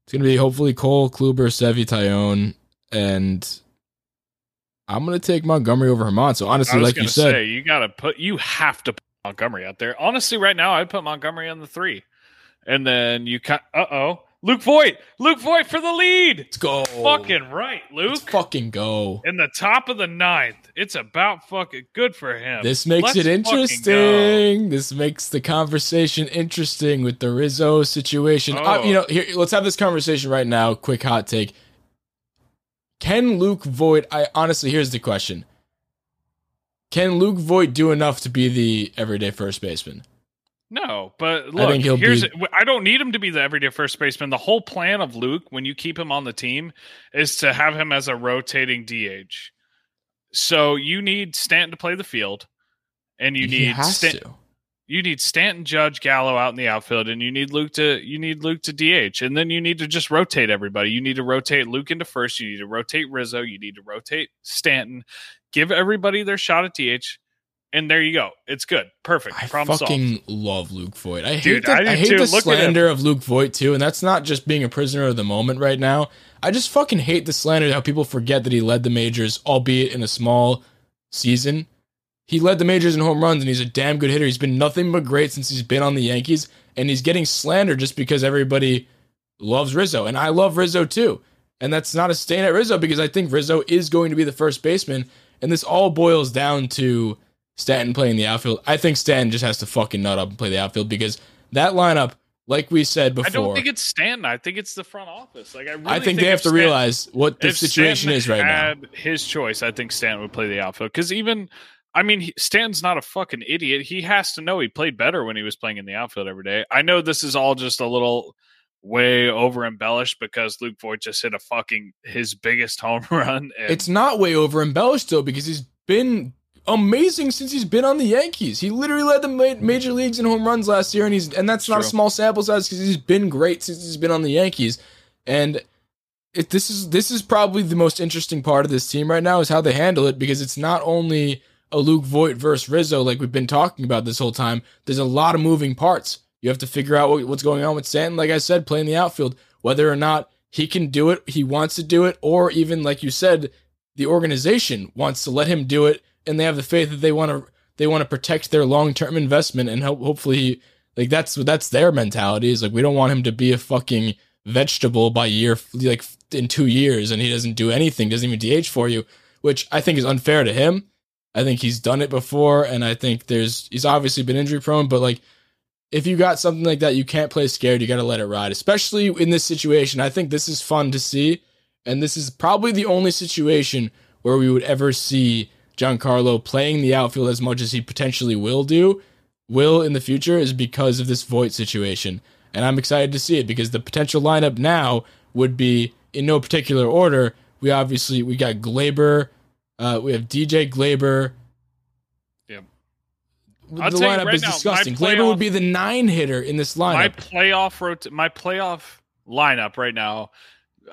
it's gonna be hopefully Cole, Kluber, Sevy, Tyone, and I'm gonna take Montgomery over Germán. So honestly, like you said, you have to put Montgomery out there. Honestly, right now, I'd put Montgomery on the 3. And then you cut. Luke Voigt. Luke Voigt for the lead. Let's go. Fucking right, Luke. Let's fucking go. In the top of the 9th. It's about fucking good for him. This makes it interesting. This makes the conversation interesting with the Rizzo situation. Let's have this conversation right now. Quick hot take. Can Luke Voigt? Here's the question. Can Luke Voigt do enough to be the everyday first baseman? No, but look, I don't need him to be the everyday first baseman. The whole plan of Luke, when you keep him on the team, is to have him as a rotating DH. So you need Stanton to play the field, and you need Stanton, Judge, Gallo out in the outfield, and you need Luke to DH, and then you need to just rotate everybody. You need to rotate Luke into first. You need to rotate Rizzo. You need to rotate Stanton. Give everybody their shot at DH. And there you go. It's good. Perfect. I fucking love Luke Voigt. I hate the slander of Luke Voigt, too. And that's not just being a prisoner of the moment right now. I just fucking hate the slander, how people forget that he led the majors, albeit in a small season. He led the majors in home runs, and he's a damn good hitter. He's been nothing but great since he's been on the Yankees. And he's getting slandered just because everybody loves Rizzo. And I love Rizzo, too. And that's not a stain at Rizzo, because I think Rizzo is going to be the first baseman. And this all boils down to Stanton playing the outfield. I think Stanton just has to fucking nut up and play the outfield, because that lineup, like we said before, I don't think it's Stanton. I think it's the front office. I think they have to realize what the situation is right now. If Stanton had his choice, I think Stanton would play the outfield, because Stanton's not a fucking idiot. He has to know he played better when he was playing in the outfield every day. I know this is all just a little way over embellished because Luke Voigt just hit his biggest home run. It's not way over embellished though, because he's been amazing since he's been on the Yankees. He literally led the major leagues in home runs last year, and that's not a small sample size, because he's been great since he's been on the Yankees. And this is probably the most interesting part of this team right now, is how they handle it, because it's not only a Luke Voigt versus Rizzo like we've been talking about this whole time. There's a lot of moving parts. You have to figure out what's going on with Stanton, like I said, playing the outfield, whether or not he can do it, he wants to do it, or even, like you said, the organization wants to let him do it. And they have the faith that they want to protect their long-term investment, and hopefully, that's their mentality, is we don't want him to be a fucking vegetable by year, like in 2 years, and he doesn't do anything, doesn't even DH for you, which I think is unfair to him. I think he's done it before, and I think he's obviously been injury prone, but like, if you got something like that, you can't play scared. You got to let it ride, especially in this situation. I think this is fun to see, and this is probably the only situation where we would ever see Giancarlo playing the outfield as much as he potentially will in the future, is because of this Voigt situation. And I'm excited to see it, because the potential lineup now would be in no particular order. We got Gleyber, we have DJ Gleyber. Yep. The lineup is disgusting. Gleyber would be the 9 hitter in this lineup. My playoff lineup right now,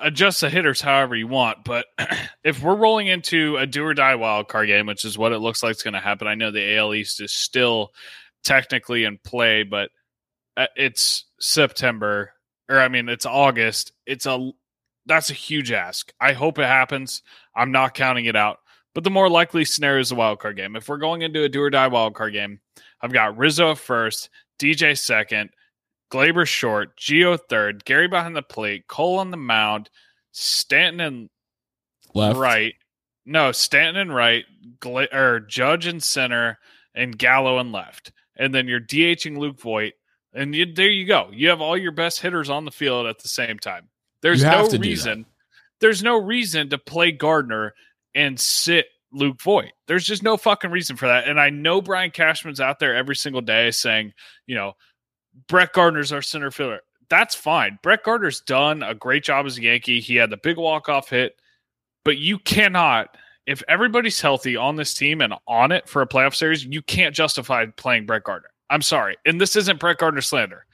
adjust the hitters however you want, but if we're rolling into a do or die wild card game, which is what it looks like is going to happen. I know the AL East is still technically in play, but it's September, or I mean, it's August. That's a huge ask. I hope it happens. I'm not counting it out, but the more likely scenario is the wild card game. If we're going into a do or die wild card game, I've got Rizzo first, DJ second, Gleyber short, Gio third, Gary behind the plate, Cole on the mound, Stanton and left. Right. No, Stanton and right, Judge in center, and Gallo in left. And then you're DHing Luke Voigt, and there you go. You have all your best hitters on the field at the same time. There's no reason to play Gardner and sit Luke Voigt. There's just no fucking reason for that. And I know Brian Cashman's out there every single day saying, you know, Brett Gardner's our center fielder. That's fine. Brett Gardner's done a great job as a Yankee. He had the big walk-off hit. But you cannot, if everybody's healthy on this team and on it for a playoff series, you can't justify playing Brett Gardner. I'm sorry. And this isn't Brett Gardner slander.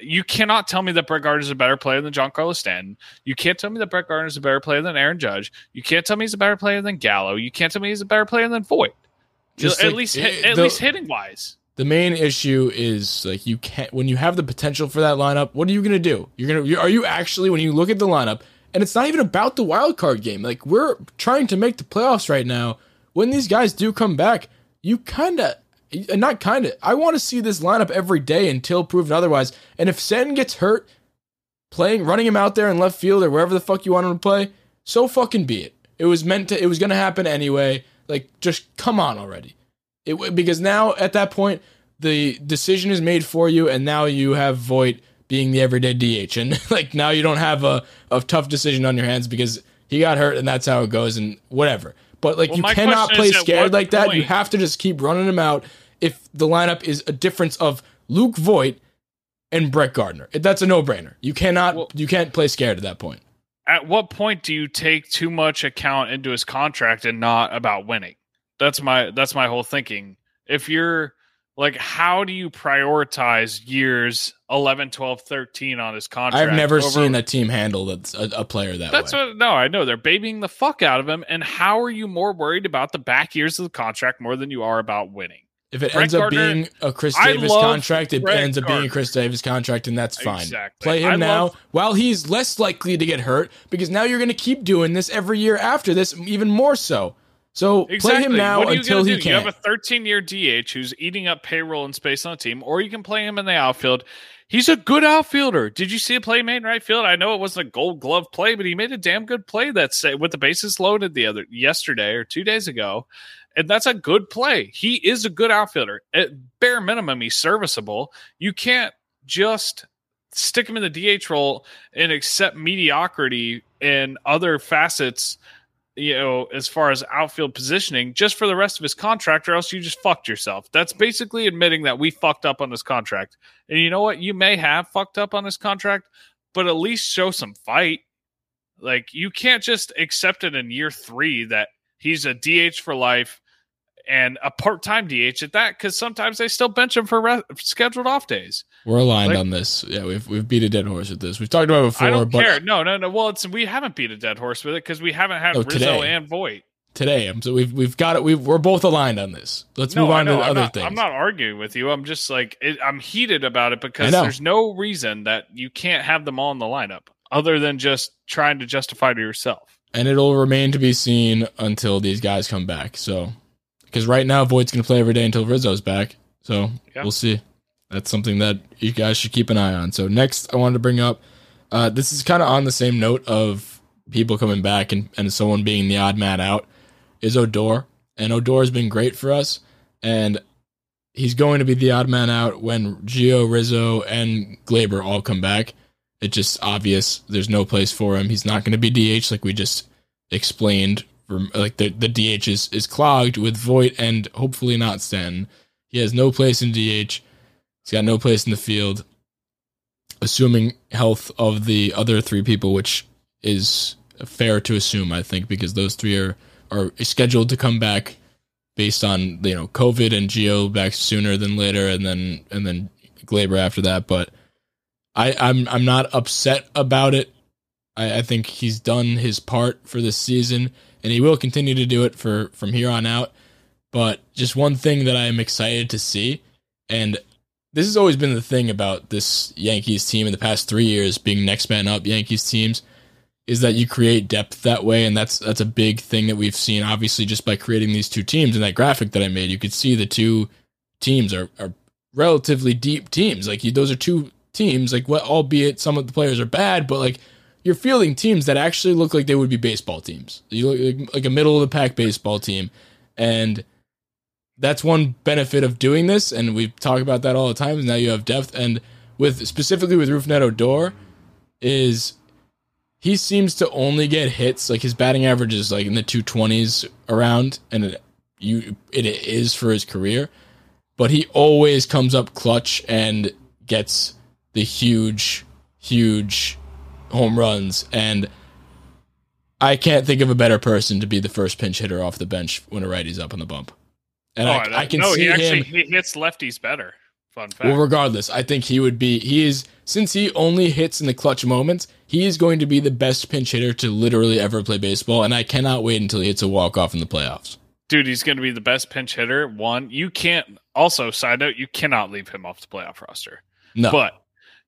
You cannot tell me that Brett Gardner's a better player than Giancarlo Stanton. You can't tell me that Brett Gardner's a better player than Aaron Judge. You can't tell me he's a better player than Gallo. You can't tell me he's a better player than Voigt. At least hitting-wise. The main issue is, like, you can't, when you have the potential for that lineup, what are you going to do? Are you actually, when you look at the lineup, and it's not even about the wild card game. Like, we're trying to make the playoffs right now. When these guys do come back, I want to see this lineup every day until proven otherwise. And if Stanton gets hurt, running him out there in left field or wherever the fuck you want him to play, so fucking be it. It was going to happen anyway. Like, just come on already. Because now, at that point, the decision is made for you, and now you have Voigt being the everyday DH. And, like, now you don't have a tough decision on your hands because he got hurt, and that's how it goes, and whatever. But, like, you cannot play scared like that. You have to just keep running him out if the lineup is a difference of Luke Voigt and Brett Gardner. That's a no-brainer. You can't play scared at that point. At what point do you take too much account into his contract and not about winning? That's my whole thinking. If you're like, how do you prioritize years 11, 12, 13 on his contract? I've never seen a team handle a player that way. I know they're babying the fuck out of him. And how are you more worried about the back years of the contract more than you are about winning? If it ends up being a Chris Davis contract, it ends up being a Chris Davis contract, and that's fine. Exactly. Play him now while he's less likely to get hurt, because now you're going to keep doing this every year after this, even more so. So exactly. Play him now until he can. You have a 13-year DH who's eating up payroll and space on the team, or you can play him in the outfield. He's a good outfielder. Did you see a play made in right field? I know it wasn't a Gold Glove play, but he made a damn good play with the bases loaded yesterday or 2 days ago, and that's a good play. He is a good outfielder. At bare minimum, he's serviceable. You can't just stick him in the DH role and accept mediocrity in other facets, you know, as far as outfield positioning, just for the rest of his contract, or else you just fucked yourself. That's basically admitting that we fucked up on this contract. And you know what? You may have fucked up on this contract, but at least show some fight. Like, you can't just accept it in year 3 that he's a DH for life and a part-time DH at that, because sometimes they still bench him for scheduled off days. We're aligned on this. Yeah, we've beat a dead horse with this. We've talked about it before. I don't care. No. Well, we haven't beat a dead horse with it because we haven't had Rizzo today, and Voigt today. So we've got it. We're both aligned on this. Let's move on to other things. I'm not arguing with you. I'm just like, I'm heated about it because there's no reason that you can't have them all in the lineup other than just trying to justify to yourself. And it'll remain to be seen until these guys come back. So, because right now Voigt's going to play every day until Rizzo's back. So we'll see. that's something that you guys should keep an eye on. So next I wanted to bring up, this is kind of on the same note of people coming back and someone being the odd man out, is Odor. And Odor has been great for us, and he's going to be the odd man out when Gio, Rizzo, and Gleyber all come back. It's just obvious there's no place for him. He's not going to be DH like we just explained. Like the DH is clogged with Voigt and hopefully not Stanton. He has no place in DH. He's got no place in the field. Assuming health of the other three people, which is fair to assume, I think, because those three are scheduled to come back based on, you know, COVID and Gio back sooner than later, and then Gleyber after that. But I'm not upset about it. I think he's done his part for this season, and he will continue to do it from here on out. But just one thing that I am excited to see, and this has always been the thing about this Yankees team in the past 3 years, being next man up Yankees teams, is that you create depth that way, and that's a big thing that we've seen, obviously, just by creating these two teams. In that graphic that I made, you could see the two teams are relatively deep teams. Like, those are two teams, like, well, albeit some of the players are bad, but, like, you're fielding teams that actually look like they would be baseball teams. You look like a middle-of-the-pack baseball team, and that's one benefit of doing this, and we talk about that all the time, is now you have depth. And specifically with Rougned Odor, is he seems to only get hits. Like, his batting average is like in the 220s around, and it is for his career, but he always comes up clutch and gets the huge, huge home runs, and I can't think of a better person to be the first pinch hitter off the bench when a righty's up on the bump. And I can see him. He hits lefties better. Fun fact. Well, regardless, I think since he only hits in the clutch moments, he is going to be the best pinch hitter to literally ever play baseball, and I cannot wait until he hits a walk-off in the playoffs. Dude, he's going to be the best pinch hitter. One, side note, you cannot leave him off the playoff roster. No. But,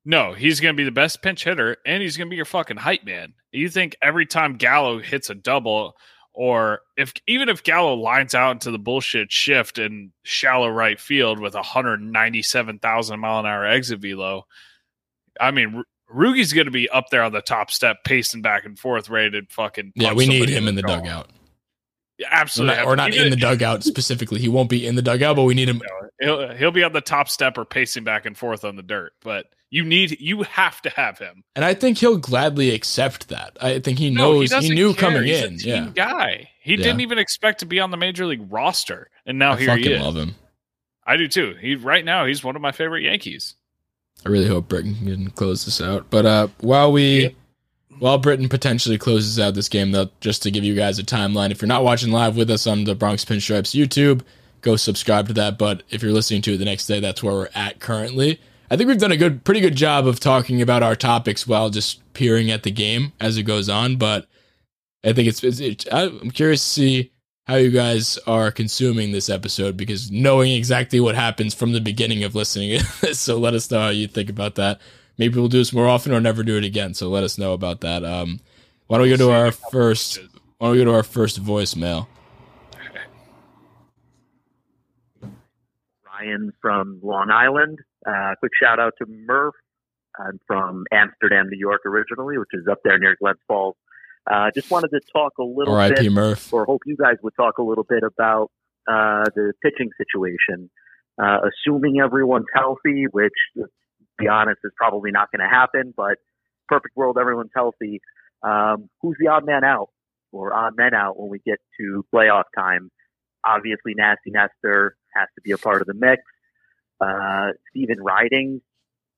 no, he's going to be the best pinch hitter, and he's going to be your fucking hype man. You think every time Gallo hits a double, or even if Gallo lines out into the bullshit shift in shallow right field with 197,000 mile an hour exit velo, I mean, Rugi's going to be up there on the top step, pacing back and forth, ready to fucking. Yeah, we need him in the dugout. Yeah, absolutely, or not in the dugout specifically. He won't be in the dugout, but we need him. He'll be on the top step or pacing back and forth on the dirt, but. You have to have him, and I think he'll gladly accept that. I think he knows he knew care. Coming He's in. A team guy, he didn't even expect to be on the major league roster, and now here he is. I fucking love him. I do too. He's one of my favorite Yankees. I really hope Britton can close this out. But while Britton potentially closes out this game, though, just to give you guys a timeline, if you're not watching live with us on the Bronx Pinstripes YouTube, go subscribe to that. But if you're listening to it the next day, that's where we're at currently. I think we've done a pretty good job of talking about our topics while just peering at the game as it goes on. But I think I'm curious to see how you guys are consuming this episode, because knowing exactly what happens from the beginning of listening to this. So let us know how you think about that. Maybe we'll do this more often or never do it again. So let us know about that. Why don't we go to our first voicemail? Ryan from Long Island. Quick shout out to Murph. I'm from Amsterdam, New York originally, which is up there near Glens Falls. Just wanted to talk a little bit, Murph. Or hope you guys would talk a little bit about the pitching situation. Assuming everyone's healthy, which, to be honest, is probably not going to happen, but perfect world, everyone's healthy. Who's the odd man out or odd men out when we get to playoff time? Obviously, Nasty Nestor has to be a part of the mix. Steven Ridings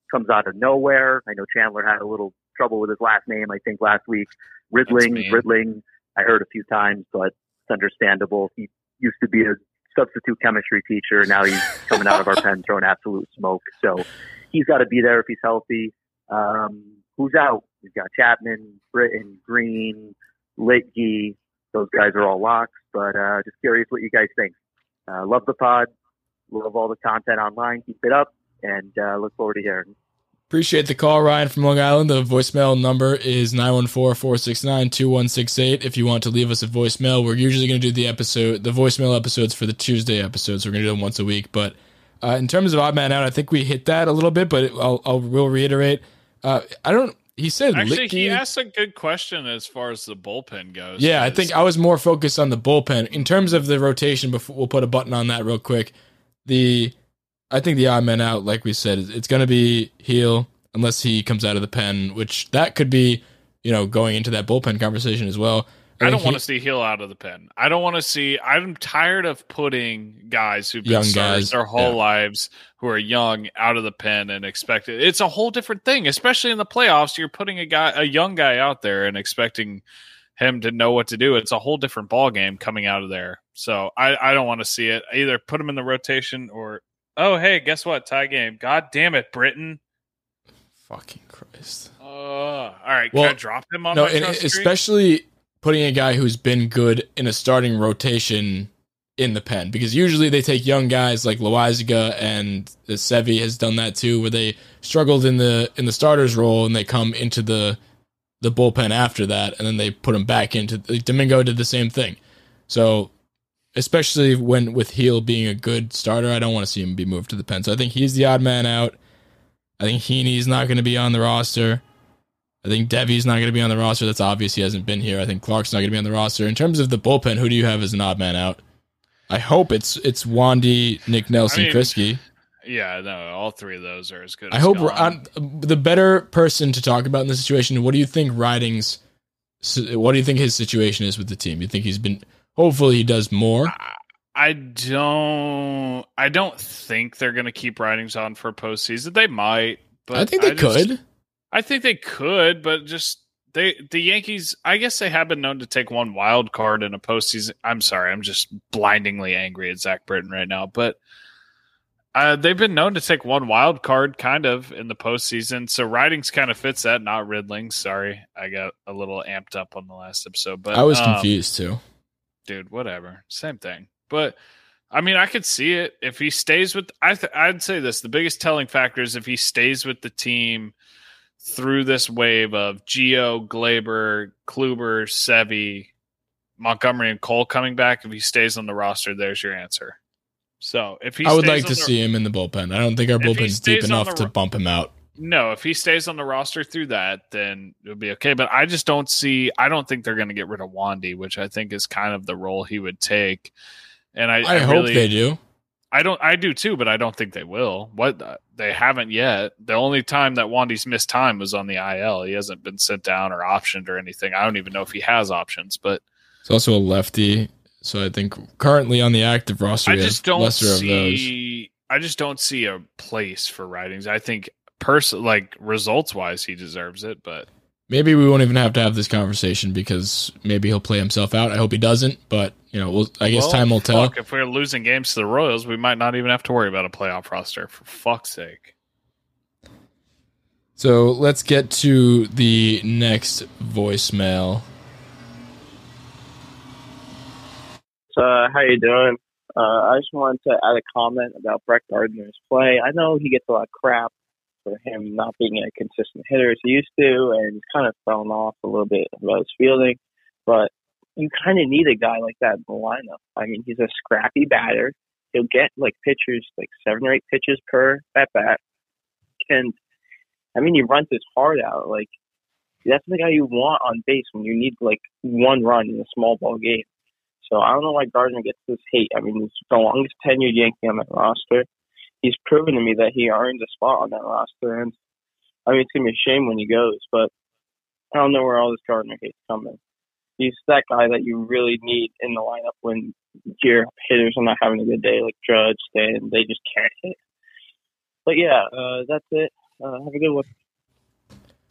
comes out of nowhere. I know Chandler had a little trouble with his last name, I think, last week. Ridling, I heard a few times, but it's understandable. He used to be a substitute chemistry teacher. Now he's coming out of our pen throwing absolute smoke. So he's got to be there if he's healthy. Who's out? We've got Chapman, Britton, Green, Litke. Those guys are all locks, but just curious what you guys think. Love the pod. Love all the content online. Keep it up, and look forward to hearing. Appreciate the call, Ryan from Long Island. The voicemail number is 914-469-2168. If you want to leave us a voicemail, we're usually going to do the voicemail episodes for the Tuesday episodes. We're going to do them once a week, but In terms of odd man out, I think we hit that a little bit, but we'll reiterate. He said actually Litke. He asked a good question as far as the bullpen goes. Yeah, I think I was more focused on the bullpen in terms of the rotation. Before we'll put a button on that real quick. I think the odd man out, like we said, it's going to be Heel unless he comes out of the pen, which that could be, going into that bullpen conversation as well. I don't want to see Heel out of the pen. I don't want to see. I'm tired of putting guys who've been stars their whole lives, who are young, out of the pen and expected. It's a whole different thing, especially in the playoffs. You're putting a young guy out there and expecting him to know what to do. It's a whole different ball game coming out of there. So I don't want to see it. I either put him in the rotation or, oh hey, guess what? Tie game. God damn it, Britton. Fucking Christ. All right, can I drop him on my trust especially screen? Putting a guy who's been good in a starting rotation in the pen, because usually they take young guys like Loaizaga, and the Sevy has done that too, where they struggled in the starter's role and they come into the bullpen after that, and then they put them back into Domingo did the same thing. So especially with Heel being a good starter, I don't want to see him be moved to the pen. So I think he's the odd man out. I think Heaney's not going to be on the roster. I think Devy's not going to be on the roster. That's obvious. He hasn't been here. I think Clark's not going to be on the roster. In terms of the bullpen, who do you have as an odd man out? I hope it's Wandy, Nick Nelson, Kriski. Yeah, no, all three of those are as good. I hope the better person to talk about in this situation. What do you think Ridings? What do you think his situation is with the team? You think he's been? Hopefully, he does more. I don't think they're going to keep Ridings on for postseason. They might, but I think they could. I think they could, but just the Yankees, I guess they have been known to take one wild card in a postseason. I'm sorry, I'm just blindingly angry at Zach Britton right now, but they've been known to take one wild card kind of in the postseason. So Ridings kind of fits that, not Ridling. Sorry, I got a little amped up on the last episode, but I was confused too. Dude, whatever, same thing. But I mean, I could see it if he stays with. I'd say this: the biggest telling factor is if he stays with the team through this wave of Gio, Gleyber, Kluber, Sevy, Montgomery, and Cole coming back. If he stays on the roster, there's your answer. So if he, I would like to see him in the bullpen. I don't think our bullpen's deep enough to bump him out. No, if he stays on the roster through that, then it'll be okay. But I just don't see. I don't think they're going to get rid of Wandy, which I think is kind of the role he would take. And I hope they do. I do too, but I don't think they will. They haven't yet. The only time that Wandy's missed time was on the IL. He hasn't been sent down or optioned or anything. I don't even know if he has options. But he's also a lefty, so I think currently on the active roster, I just don't see a place for Ridings. I think results wise, he deserves it, but maybe we won't even have to have this conversation because maybe he'll play himself out. I hope he doesn't, but I guess time will tell. If we're losing games to the Royals, we might not even have to worry about a playoff roster, for fuck's sake. So let's get to the next voicemail. So, how you doing? I just wanted to add a comment about Brett Gardner's play. I know he gets a lot of crap for him not being a consistent hitter as he used to, and kind of fallen off a little bit about his fielding. But you kind of need a guy like that in the lineup. I mean, he's a scrappy batter. He'll get pitches, 7 or 8 pitches per at bat. And I mean, he runs his heart out. That's the guy you want on base when you need one run in a small ball game. So I don't know why Gardner gets this hate. I mean, he's the longest tenured Yankee on that roster. He's proven to me that he earns a spot on that roster, and I mean, it's going to be a shame when he goes, but I don't know where all this Gardner hate's coming. He's that guy that you really need in the lineup when your hitters are not having a good day, like Judge, Stanton, they just can't hit. But yeah, that's it. Have a good one.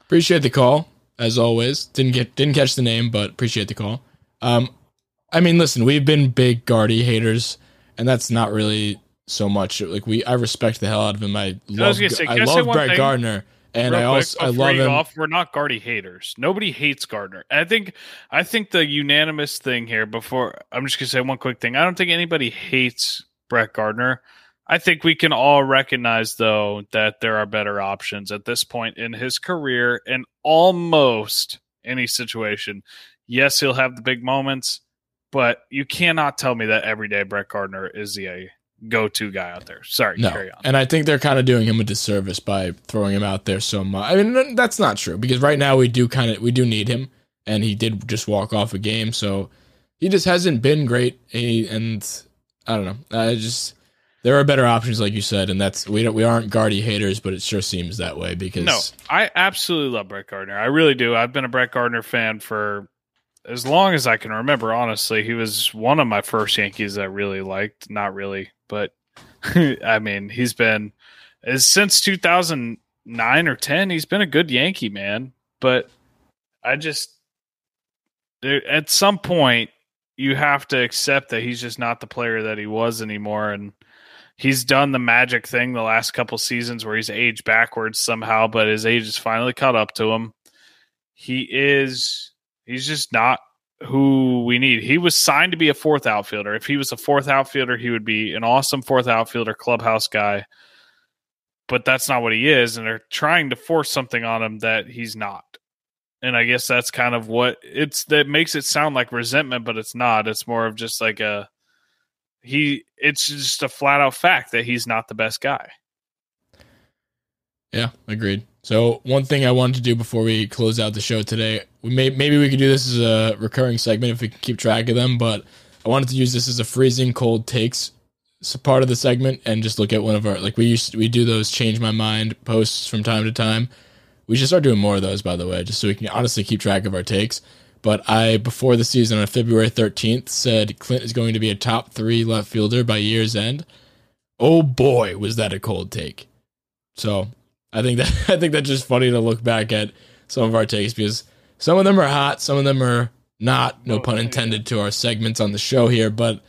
Appreciate the call, as always. Didn't catch the name, but appreciate the call. I mean, listen, we've been big Gardy haters, and that's not really so much. I respect the hell out of him. I love Brett Gardner, and I love him. We're not Gardy haters. Nobody hates Gardner. And I think the unanimous thing here. Before I'm just gonna say one quick thing. I don't think anybody hates Brett Gardner. I think we can all recognize though that there are better options at this point in his career in almost any situation. Yes, he'll have the big moments, but you cannot tell me that every day Brett Gardner is the go-to guy out there. Sorry, no. Carry on. And I think they're kind of doing him a disservice by throwing him out there so much. I mean, that's not true, because right now we do need him, and he did just walk off a game, so he just hasn't been great. And I don't know. There are better options, like you said, and that's we aren't Gardy haters, but it sure seems that way because no, I absolutely love Brett Gardner. I really do. I've been a Brett Gardner fan for as long as I can remember. Honestly, he was one of my first Yankees I really liked. Not really, but I mean, he's been since 2009 or 10. He's been a good Yankee, man. But I just at some point you have to accept that he's just not the player that he was anymore, and he's done the magic thing the last couple seasons where he's aged backwards somehow, but his age has finally caught up to him. He's just not who we need. He was signed to be a fourth outfielder. If he was a fourth outfielder, he would be an awesome fourth outfielder, clubhouse guy. But that's not what he is, and they're trying to force something on him that he's not. And I guess that's kind of what that makes it sound like resentment, but it's not. It's more of just like it's just a flat out fact that he's not the best guy. Yeah, agreed. So one thing I wanted to do before we close out the show today, maybe we could do this as a recurring segment if we can keep track of them, but I wanted to use this as a freezing cold takes part of the segment and just look at one of our, like we do those change my mind posts from time to time. We should start doing more of those, by the way, just so we can honestly keep track of our takes. But before the season on February 13th, said Clint is going to be a top 3 left fielder by year's end. Oh boy, was that a cold take. So I think that's just funny to look back at some of our takes, because some of them are hot, some of them are not, no pun intended, to our segments on the show here. But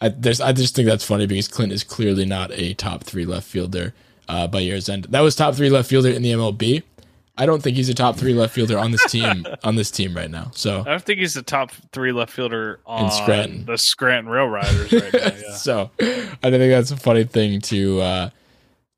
I just think that's funny because Clint is clearly not a top 3 left fielder by year's end. That was top 3 left fielder in the MLB. I don't think he's a top 3 left fielder on this team right now. So I don't think he's the top 3 left fielder on Scranton. The Scranton Rail Riders right now. Yeah. So I think that's a funny thing to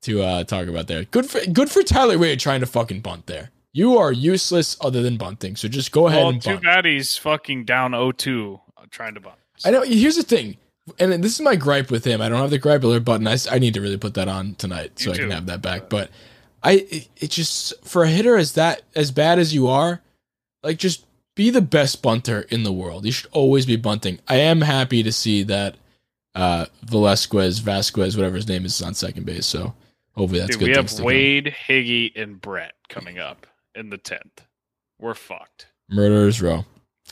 talk about there. Good for Tyler Wade trying to fucking bunt there. You are useless other than bunting. So just go ahead and bunt. Too bad he's fucking down 0-2 trying to bunt. So. I know. Here's the thing. And this is my gripe with him. I don't have the gripe alert button. I need to really put that on tonight so I can have that back. But it just, for a hitter as bad as you are, like, just be the best bunter in the world. You should always be bunting. I am happy to see that Vasquez, whatever his name is on second base. So hopefully that's good. We have Wade, Higgy, and Brett coming up in the 10th. We're fucked. Murderers Row.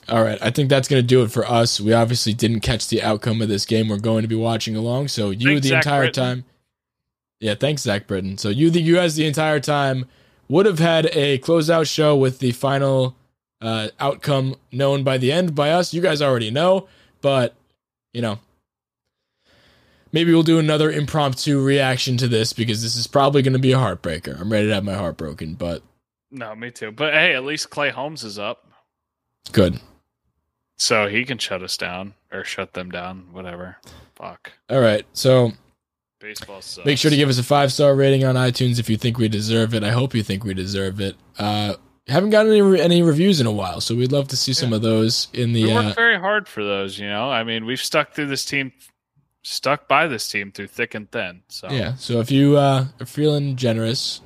All right, I think that's going to do it for us. We obviously didn't catch the outcome of this game. We're going to be watching along. So you the entire time. Yeah, thanks, Zach Britton. So you guys the entire time would have had a closeout show with the final outcome known by the end by us. You guys already know, but, you know, maybe we'll do another impromptu reaction to this because this is probably going to be a heartbreaker. I'm ready to have my heart broken, but... No, me too. But, hey, at least Clay Holmes is up. Good. So he can shut us down or shut them down, whatever. Fuck. All right, so... Baseball sucks. Make sure to give us a 5-star rating on iTunes if you think we deserve it. I hope you think we deserve it. Haven't gotten any reviews in a while, so we'd love to see some of those in the. We worked very hard for those, you know. I mean, we've stuck by this team through thick and thin. So yeah. So if you are feeling generous,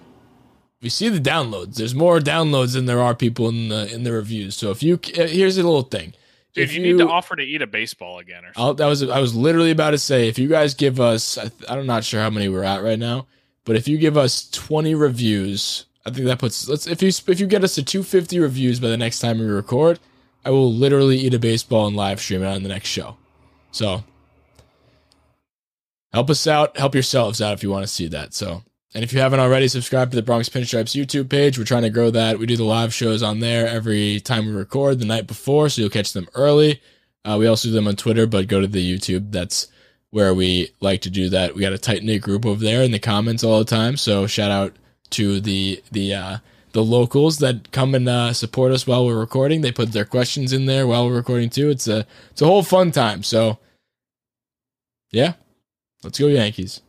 we see the downloads. There's more downloads than there are people in the reviews. So if you here's a little thing. Dude, you need to offer to eat a baseball again or something. I was literally about to say, if you guys give us, I'm not sure how many we're at right now, but if you give us 20 reviews, I think that puts, if you get us to 250 reviews by the next time we record, I will literally eat a baseball and live stream it on the next show. So help us out, help yourselves out if you want to see that. So, and if you haven't already, subscribe to the Bronx Pinstripes YouTube page. We're trying to grow that. We do the live shows on there every time we record the night before, so you'll catch them early. We also do them on Twitter, but go to the YouTube. That's where we like to do that. We got a tight-knit group over there in the comments all the time, so shout out to the locals that come and support us while we're recording. They put their questions in there while we're recording, too. It's a whole fun time, so yeah, let's go Yankees.